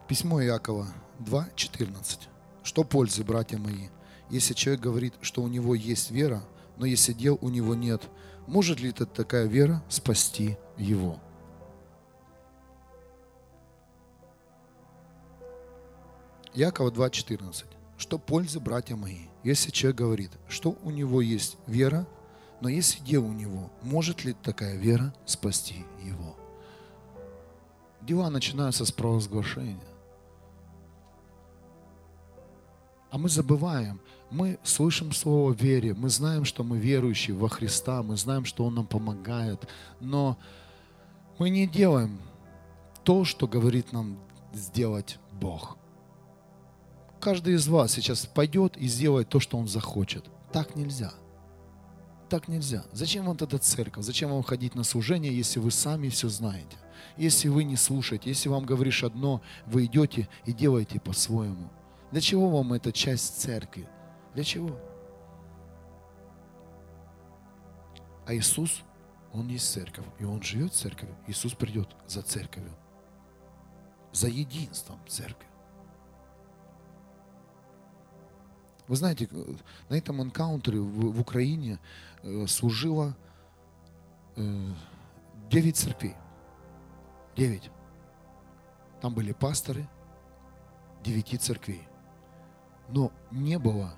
Письмо Иакова два, четырнадцать. Что пользы, братья мои, если человек говорит, что у него есть вера, но если дел у него нет, может ли эта такая вера спасти его? Иакова два, четырнадцать. Что пользы, братья мои, если человек говорит, что у него есть вера, но если дел у него, может ли такая вера спасти его? Дела начинаются с провозглашения. А мы забываем, мы слышим слово вере, мы знаем, что мы верующие во Христа, мы знаем, что Он нам помогает, но мы не делаем то, что говорит нам сделать Бог. Каждый из вас сейчас пойдет и сделает то, что он захочет. Так нельзя. Так нельзя. Зачем вам тогда церковь? Зачем вам ходить на служение, если вы сами все знаете? Если вы не слушаете, если вам говоришь одно, вы идете и делаете по-своему. Для чего вам эта часть церкви? Для чего? А Иисус, Он есть церковь, и Он живет в церкви. Иисус придет за церковью, за единством церкви. Вы знаете, на этом энкаунтере в Украине служило девять церквей. Девять. Там были пасторы девяти церквей. Но не было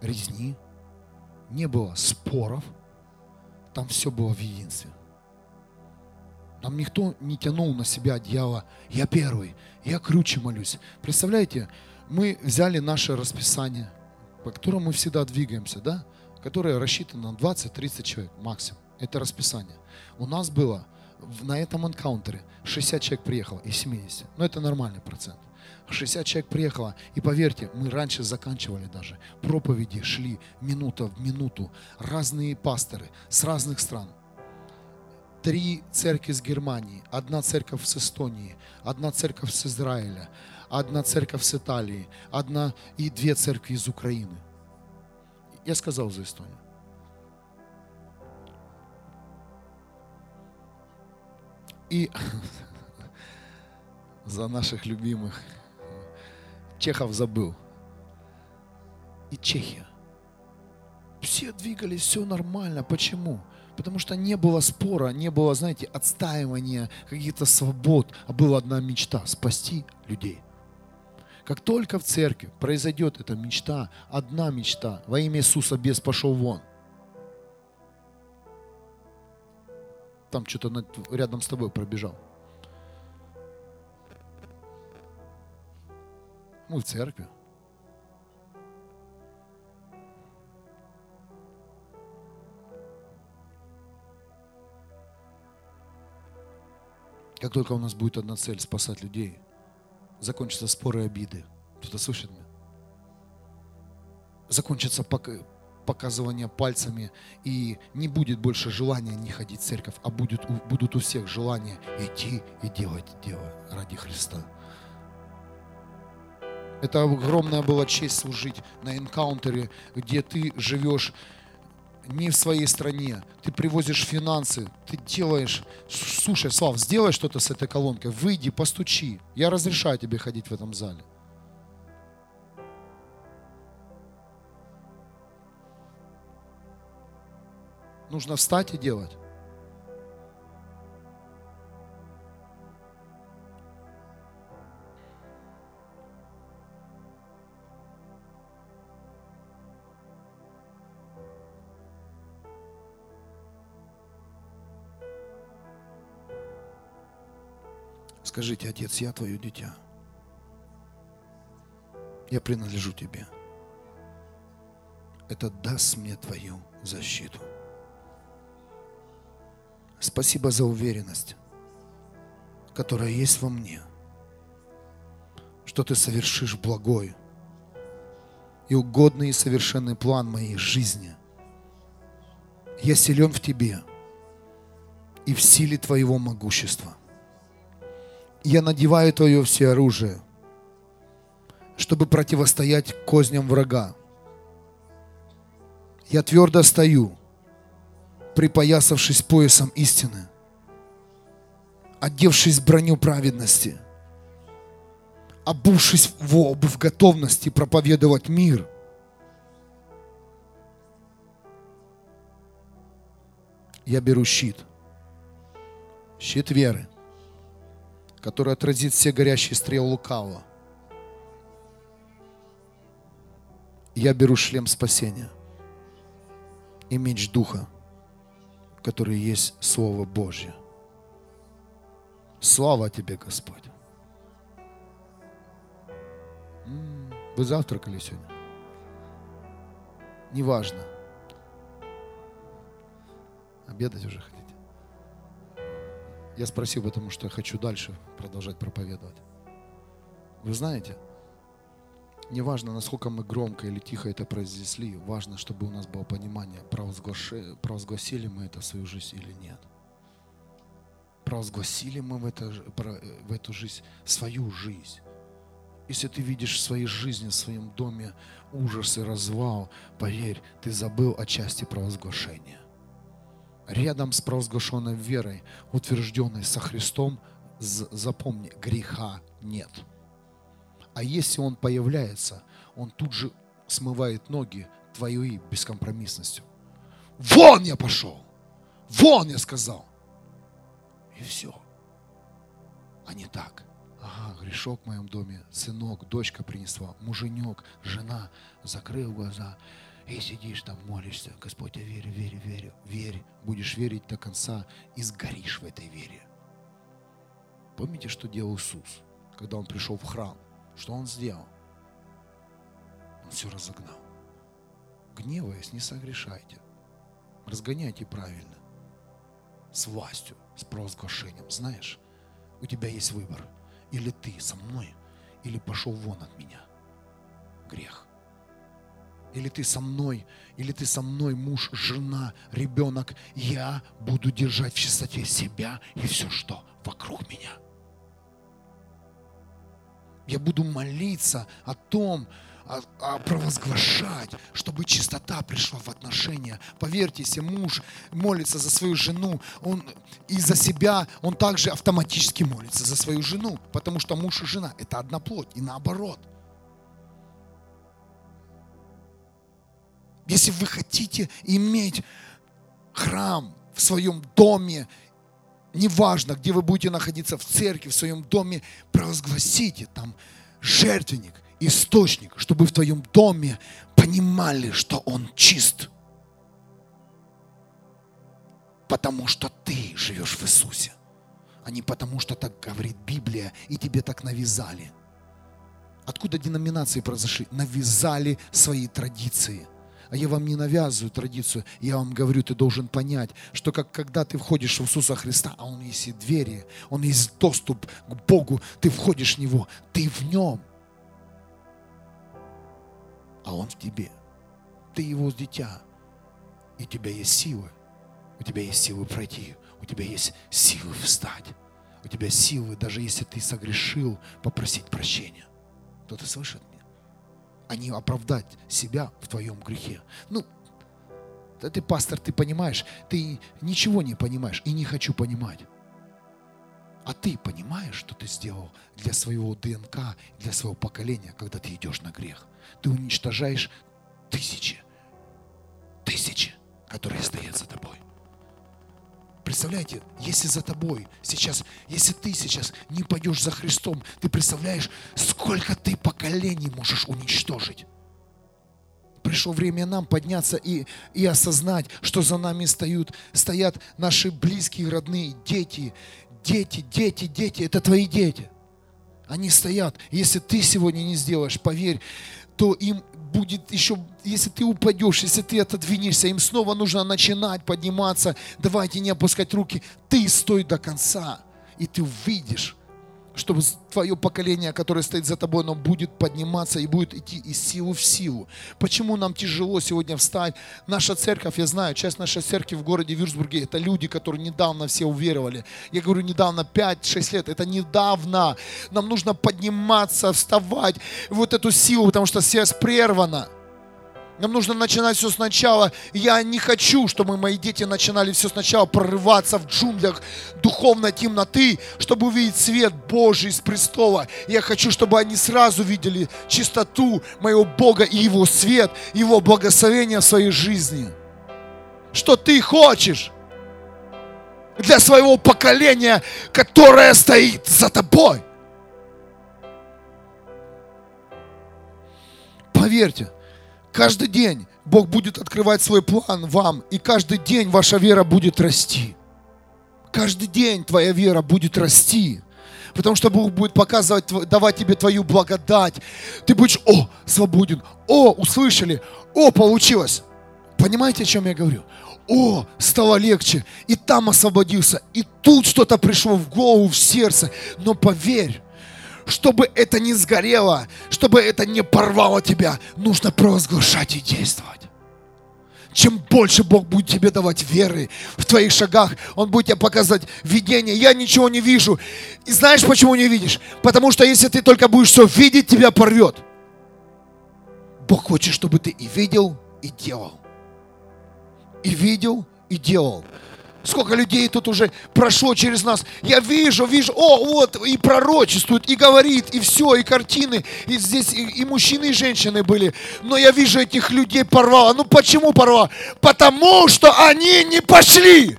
резни, не было споров, там все было в единстве. Там никто не тянул на себя одеяло, я первый, я круче молюсь. Представляете, мы взяли наше расписание, по которому мы всегда двигаемся, да? которая рассчитана на двадцать-тридцать человек максимум. Это расписание. У нас было на этом энкаунтере шестьдесят человек приехало и семьдесят. Но это нормальный процент. шестьдесят человек приехало, и поверьте, мы раньше заканчивали даже. Проповеди шли минута в минуту. Разные пасторы с разных стран. Три церкви с Германии, одна церковь с Эстонии, одна церковь с Израиля, одна церковь с Италии, одна и две церкви из Украины. Я сказал за Эстонию. И за наших любимых чехов забыл. И Чехия. Все двигались, все нормально. Почему? Потому что не было спора, не было, знаете, отстаивания каких-то свобод, а была одна мечта – спасти людей. Как только в церкви произойдет эта мечта, одна мечта, во имя Иисуса бес пошел вон. Там что-то рядом с тобой пробежал. Мы в церкви. Как только у нас будет одна цель – спасать людей, закончатся споры и обиды. Кто-то слышит меня? Закончится показывание пальцами, и не будет больше желания не ходить в церковь, а будет, будут у всех желания идти и делать дело ради Христа. Это огромная была честь служить на энкаунтере, где ты живешь не в своей стране, ты привозишь финансы, ты делаешь... Слушай, Слав, сделай что-то с этой колонкой, выйди, постучи. Я разрешаю тебе ходить в этом зале. Нужно встать и делать. Скажите, Отец, я твое дитя. Я принадлежу тебе. Это даст мне твою защиту. Спасибо за уверенность, которая есть во мне, что ты совершишь благой и угодный и совершенный план моей жизни. Я силен в тебе и в силе твоего могущества. Я надеваю твое все оружие, чтобы противостоять козням врага. Я твердо стою, припоясавшись поясом истины, одевшись в броню праведности, обувшись в обувь готовности проповедовать мир. Я беру щит, щит веры, который отразит все горящие стрелы лукавого. Я беру шлем спасения и меч духа, который есть Слово Божье. Слава тебе, Господь. Вы завтракали сегодня? Неважно. Обедать уже хотите? Я спросил, потому что хочу дальше продолжать проповедовать. Вы знаете, неважно, насколько мы громко или тихо это произнесли, важно, чтобы у нас было понимание, провозгласили мы это в свою жизнь или нет. Провозгласили мы в, это, в эту жизнь, свою жизнь. Если ты видишь в своей жизни, в своем доме ужас и развал, поверь, ты забыл о части провозглашения. Рядом с провозглашенной верой, утвержденной со Христом, запомни, греха нет. А если он появляется, он тут же смывает ноги твоей бескомпромиссностью. Вон я пошел! Вон я сказал! И все. А не так. Ага, грешок в моем доме, сынок, дочка принесла, муженек, жена, закрыл глаза. И сидишь там, молишься, Господь, я верю, верю, верю, верю. Будешь верить до конца и сгоришь в этой вере. Помните, что делал Иисус, когда Он пришел в храм? Что Он сделал? Он все разогнал. гневаясь, не согрешайте. Разгоняйте правильно. С властью, с провозглашением. Знаешь, у тебя есть выбор. Или ты со мной, или пошел вон от меня. Грех. Или ты со мной, или ты со мной, муж, жена, ребенок. Я буду держать в чистоте себя и все, что вокруг меня. Я буду молиться о том, о, о провозглашать, чтобы чистота пришла в отношения. Поверьте, если муж молится за свою жену, он и за себя, он также автоматически молится за свою жену, потому что муж и жена – это одна плоть, и наоборот. Если вы хотите иметь храм в своем доме, неважно, где вы будете находиться, в церкви, в своем доме, провозгласите там жертвенник, источник, чтобы в твоем доме понимали, что он чист. Потому что ты живешь в Иисусе, а не потому что так говорит Библия, и тебе так навязали. Откуда деноминации произошли? Навязали свои традиции. А я вам не навязываю традицию, я вам говорю, ты должен понять, что как, когда ты входишь в Иисуса Христа, а Он есть и двери, Он есть доступ к Богу, ты входишь в Него, ты в Нем, а Он в тебе, ты Его дитя, и у тебя есть силы, у тебя есть силы пройти, у тебя есть силы встать, у тебя силы, даже если ты согрешил, попросить прощения. Кто-то слышит? А не оправдать себя в твоем грехе. Ну, да ты, пастор, ты понимаешь, ты ничего не понимаешь и не хочу понимать. А ты понимаешь, что ты сделал для своего ДНК, для своего поколения, когда ты идешь на грех? Ты уничтожаешь тысячи, тысячи, которые стоят за тобой. Представляете, если за тобой сейчас, если ты сейчас не пойдешь за Христом, ты представляешь, сколько ты поколений можешь уничтожить. Пришло время нам подняться и, и осознать, что за нами стоят, стоят наши близкие, родные, дети, дети, дети, дети, это твои дети. Они стоят. Если ты сегодня не сделаешь, поверь, то им будет еще, если ты упадешь, если ты отодвинешься, им снова нужно начинать подниматься. Давайте не опускать руки. Ты стой до конца, и ты увидишь, что твое поколение, которое стоит за тобой, оно будет подниматься и будет идти из силы в силу. Почему нам тяжело сегодня встать? Наша церковь, я знаю, часть нашей церкви в городе Вюрцбурге, это люди, которые недавно все уверовали. Я говорю, недавно, пять-шесть лет, это недавно. Нам нужно подниматься, вставать, вот эту силу, потому что связь прервана. Нам нужно начинать все сначала. Я не хочу, чтобы мои дети начинали все сначала, прорываться в джунглях духовной темноты, чтобы увидеть свет Божий из престола. Я хочу, чтобы они сразу видели чистоту моего Бога и Его свет, Его благословение в своей жизни. Что ты хочешь для своего поколения, которое стоит за тобой? Поверьте, каждый день Бог будет открывать свой план вам, и каждый день ваша вера будет расти. Каждый день твоя вера будет расти, потому что Бог будет показывать, давать тебе твою благодать. Ты будешь, о, свободен, о, услышали, о, получилось. Понимаете, о чем я говорю? О, стало легче, и там освободился, и тут что-то пришло в голову, в сердце, но поверь, чтобы это не сгорело, чтобы это не порвало тебя, нужно провозглашать и действовать. Чем больше Бог будет тебе давать веры в твоих шагах, Он будет тебе показывать видение. Я ничего не вижу. И знаешь, почему не видишь? Потому что если ты только будешь все видеть, тебя порвет. Бог хочет, чтобы ты и видел, и делал. И видел, и делал. Сколько людей тут уже прошло через нас. Я вижу, вижу, о, вот, и пророчествует, и говорит, и все, и картины. И здесь и, и мужчины, и женщины были. Но я вижу, этих людей порвало. Ну почему порвало? Потому что они не пошли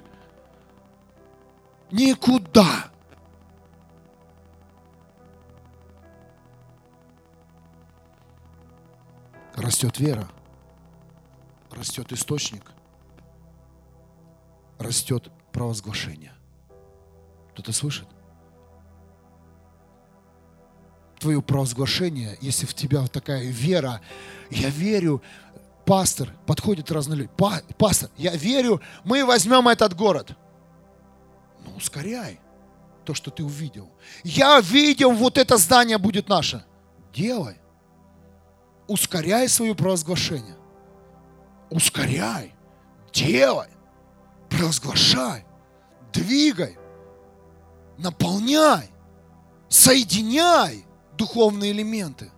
никуда. Растет вера. Растет источник. Растет провозглашение. Кто-то слышит? Твое провозглашение, если в тебя такая вера, я верю, пастор, подходят разные люди. Па- пастор, я верю, мы возьмем этот город. Ну, ускоряй то, что ты увидел. Я видел, вот это здание будет наше. Делай. Ускоряй свое провозглашение. Ускоряй. Делай. Провозглашай. Двигай. Наполняй. Соединяй духовные элементы.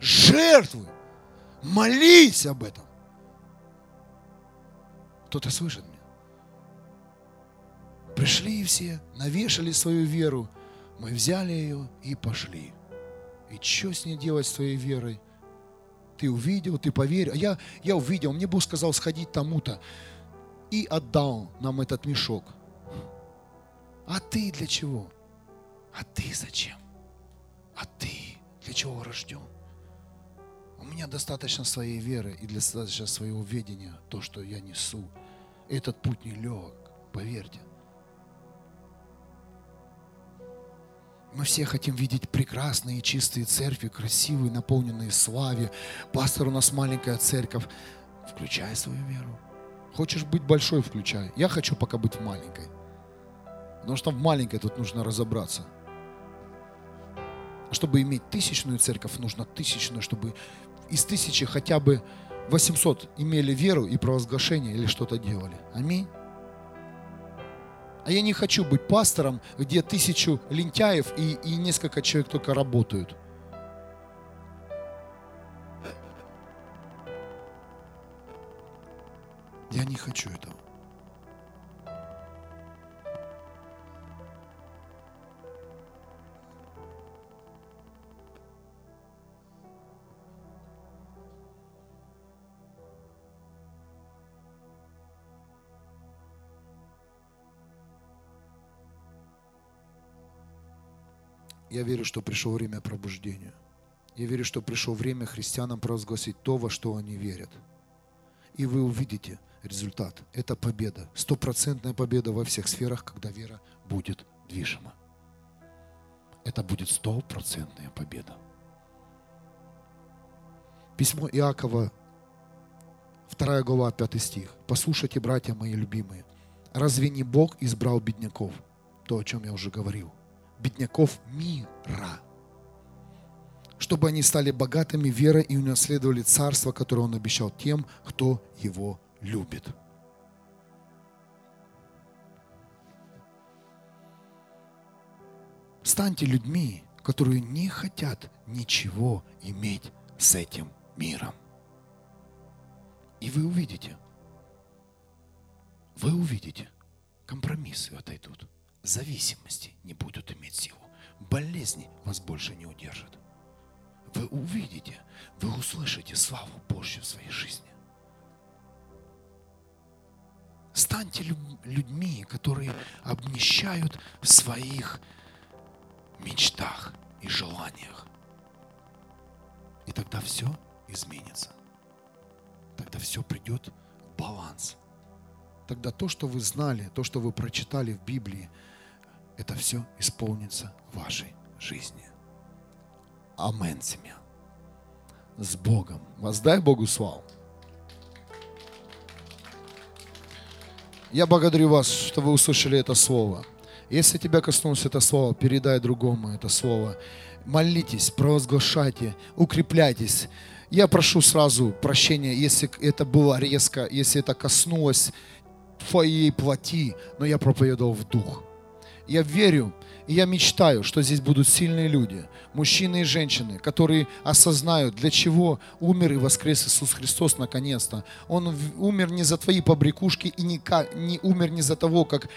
Жертвуй. Молись об этом. Кто-то слышит меня? Пришли все, навешали свою веру. Мы взяли ее и пошли. И что с ней делать, с твоей верой? Ты увидел, ты поверил. А я, я увидел, мне Бог сказал сходить тому-то. И отдал нам этот мешок. А ты для чего? А ты зачем? А ты для чего рожден? У меня достаточно своей веры и достаточно своего ведения, то, что я несу. Этот путь нелегок, поверьте. Мы все хотим видеть прекрасные, чистые церкви, красивые, наполненные славой. Пастор, у нас маленькая церковь. Включай свою веру. Хочешь быть большой, включай. Я хочу пока быть в маленькой. Потому что в маленькой тут нужно разобраться. Чтобы иметь тысячную церковь, нужно тысячную, чтобы из тысячи хотя бы восемьсот имели веру и провозглашение или что-то делали. Аминь. А я не хочу быть пастором, где тысячу лентяев и, и несколько человек только работают. Я не хочу этого. Я верю, что пришло время пробуждения. Я верю, что пришло время христианам провозгласить то, во что они верят. И вы увидите результат. Это победа. Стопроцентная победа во всех сферах, когда вера будет движима. Это будет стопроцентная победа. Письмо Иакова, вторая глава, пятый стих. «Послушайте, братья мои любимые, разве не Бог избрал бедняков?» То, о чем я уже говорил. Бедняков мира, чтобы они стали богатыми верой и унаследовали царство, которое Он обещал тем, кто Его любит. Станьте людьми, которые не хотят ничего иметь с этим миром. И вы увидите, вы увидите, компромиссы отойдут. Зависимости не будут иметь силу. Болезни вас больше не удержат. Вы увидите, вы услышите славу Божью в своей жизни. Станьте людьми, которые обнищают в своих мечтах и желаниях. И тогда все изменится. Тогда все придет в баланс. Тогда то, что вы знали, то, что вы прочитали в Библии, это все исполнится в вашей жизни. Аминь, семья. С Богом. Воздай Богу славу. Я благодарю вас, что вы услышали это слово. Если тебя коснулось это слово, передай другому это слово. Молитесь, провозглашайте, укрепляйтесь. Я прошу сразу прощения, если это было резко, если это коснулось твоей плоти, но я проповедовал в дух. Я верю и я мечтаю, что здесь будут сильные люди, мужчины и женщины, которые осознают, для чего умер и воскрес Иисус Христос наконец-то. Он умер не за твои побрякушки и не, не умер не за того, как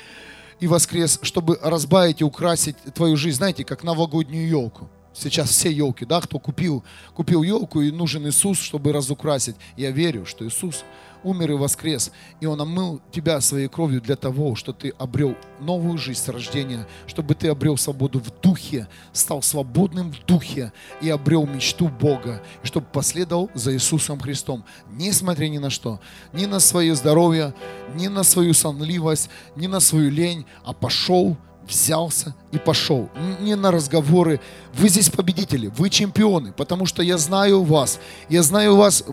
и воскрес, чтобы разбавить и украсить твою жизнь, знаете, как новогоднюю елку. Сейчас все елки, да, кто купил, купил елку и нужен Иисус, чтобы разукрасить. Я верю, что Иисус умер и воскрес, и Он омыл тебя своей кровью для того, что ты обрел новую жизнь с рождения, чтобы ты обрел свободу в духе, стал свободным в духе и обрел мечту Бога, чтобы последовал за Иисусом Христом, несмотря ни на что, ни на свое здоровье, ни на свою сонливость, ни на свою лень, а пошел, взялся и пошел. Не на разговоры. Вы здесь победители, вы чемпионы, потому что я знаю вас. Я знаю вас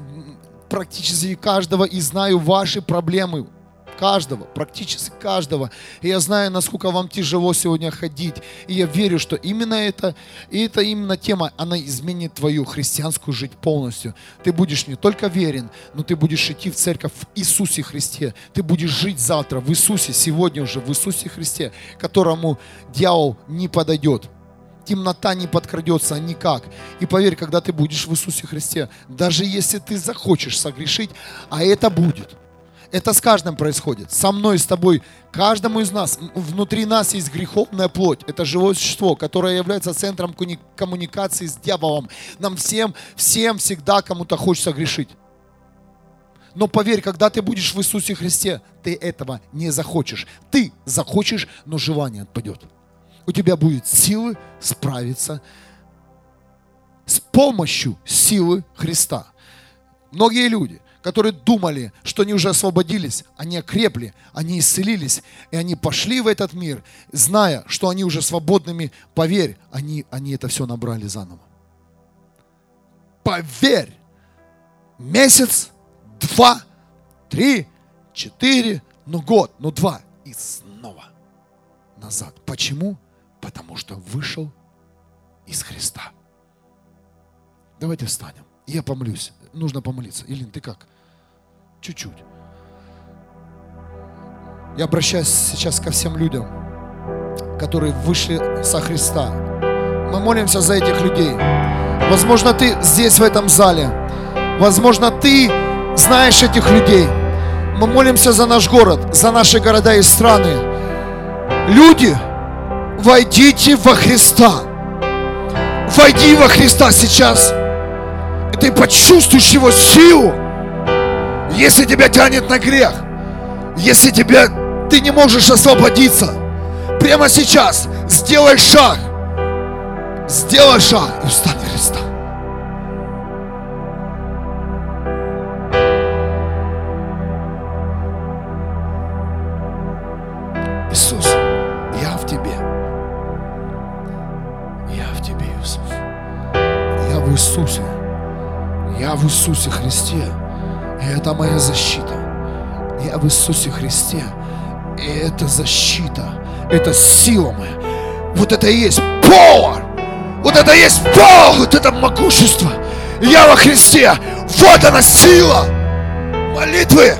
практически каждого и знаю ваши проблемы. Каждого, практически каждого. И я знаю, насколько вам тяжело сегодня ходить. И я верю, что именно это, и это именно тема, она изменит твою христианскую жизнь полностью. Ты будешь не только верен, но ты будешь идти в церковь в Иисусе Христе. Ты будешь жить завтра в Иисусе, сегодня уже в Иисусе Христе, которому дьявол не подойдет. Темнота не подкрадется никак. И поверь, когда ты будешь в Иисусе Христе, даже если ты захочешь согрешить, а это будет. Это с каждым происходит, со мной, с тобой, каждому из нас. Внутри нас есть греховная плоть, это живое существо, которое является центром коммуникации с дьяволом. Нам всем, всем всегда кому-то хочется грешить. Но поверь, когда ты будешь в Иисусе Христе, ты этого не захочешь. Ты захочешь, но желание отпадет. У тебя будет силы справиться с помощью силы Христа. Многие люди, которые думали, что они уже освободились, они окрепли, они исцелились, и они пошли в этот мир, зная, что они уже свободными, поверь, они, они это все набрали заново. Поверь, месяц, два, три, четыре, ну год, ну два, и снова назад. Почему? Потому что вышел из Христа. Давайте встанем. Я помолюсь. Нужно помолиться. Илин, ты как? Чуть-чуть. Я обращаюсь сейчас ко всем людям, которые вышли со Христа. Мы молимся за этих людей. Возможно, ты здесь, в этом зале. Возможно, ты знаешь этих людей. Мы молимся за наш город, за наши города и страны. Люди, войдите во Христа. Войди во Христа сейчас. И ты почувствуешь Его силу. Если тебя тянет на грех, если тебя, ты не можешь освободиться, прямо сейчас сделай шаг. Сделай шаг и встань в Христа. Иисус, я в Тебе. Я в Тебе, Иисус. Я в Иисусе. Я в Иисусе Христе, и это моя защита. Я в Иисусе Христе, и это защита, это сила моя. Вот это и есть повар, вот это и есть повар, вот это могущество. Я во Христе, вот она сила молитвы,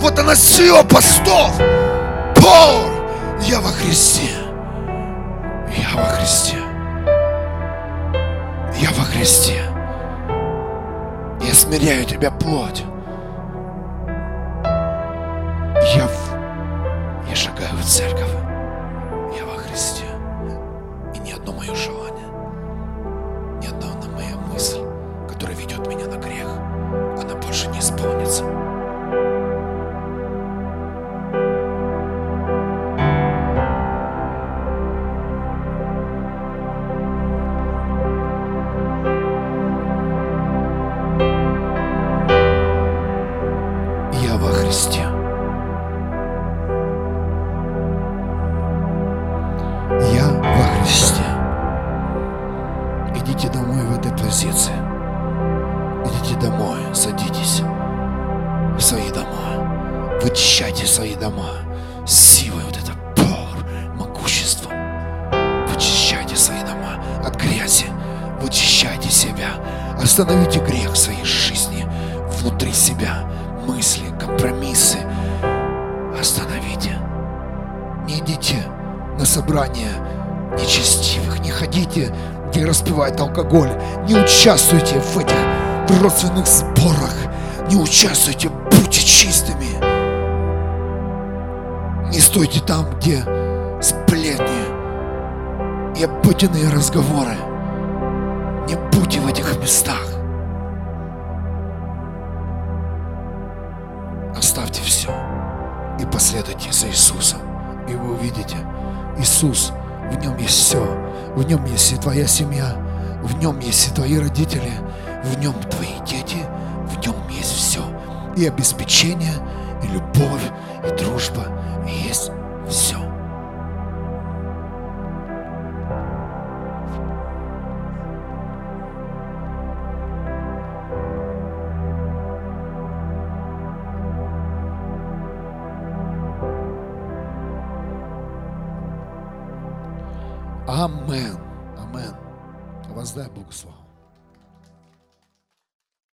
вот она сила постов. Повар, я во Христе, я во Христе, я во Христе. Я смиряю тебя, плоть. Я, в... я шагаю в церковь. Я во Христе. И ни одно мое желание, ни одна моя мысль, которая ведет меня на грех, она больше не исполнится. Остановите грех в своей жизни, внутри себя, мысли, компромиссы. Остановите. Не идите на собрания нечестивых, не ходите, где распивают алкоголь, не участвуйте в этих родственных сборах, не участвуйте, будьте чистыми. Не стойте там, где сплетни и обыденные разговоры. Не будьте в этих местах. Оставьте все и последуйте за Иисусом. И вы увидите, Иисус, в Нем есть все. В Нем есть и твоя семья, в Нем есть и твои родители, в Нем твои дети, в Нем есть все. И обеспечение, и любовь, и дружба, и есть все. Амен. Амен. Воздай Богу славу.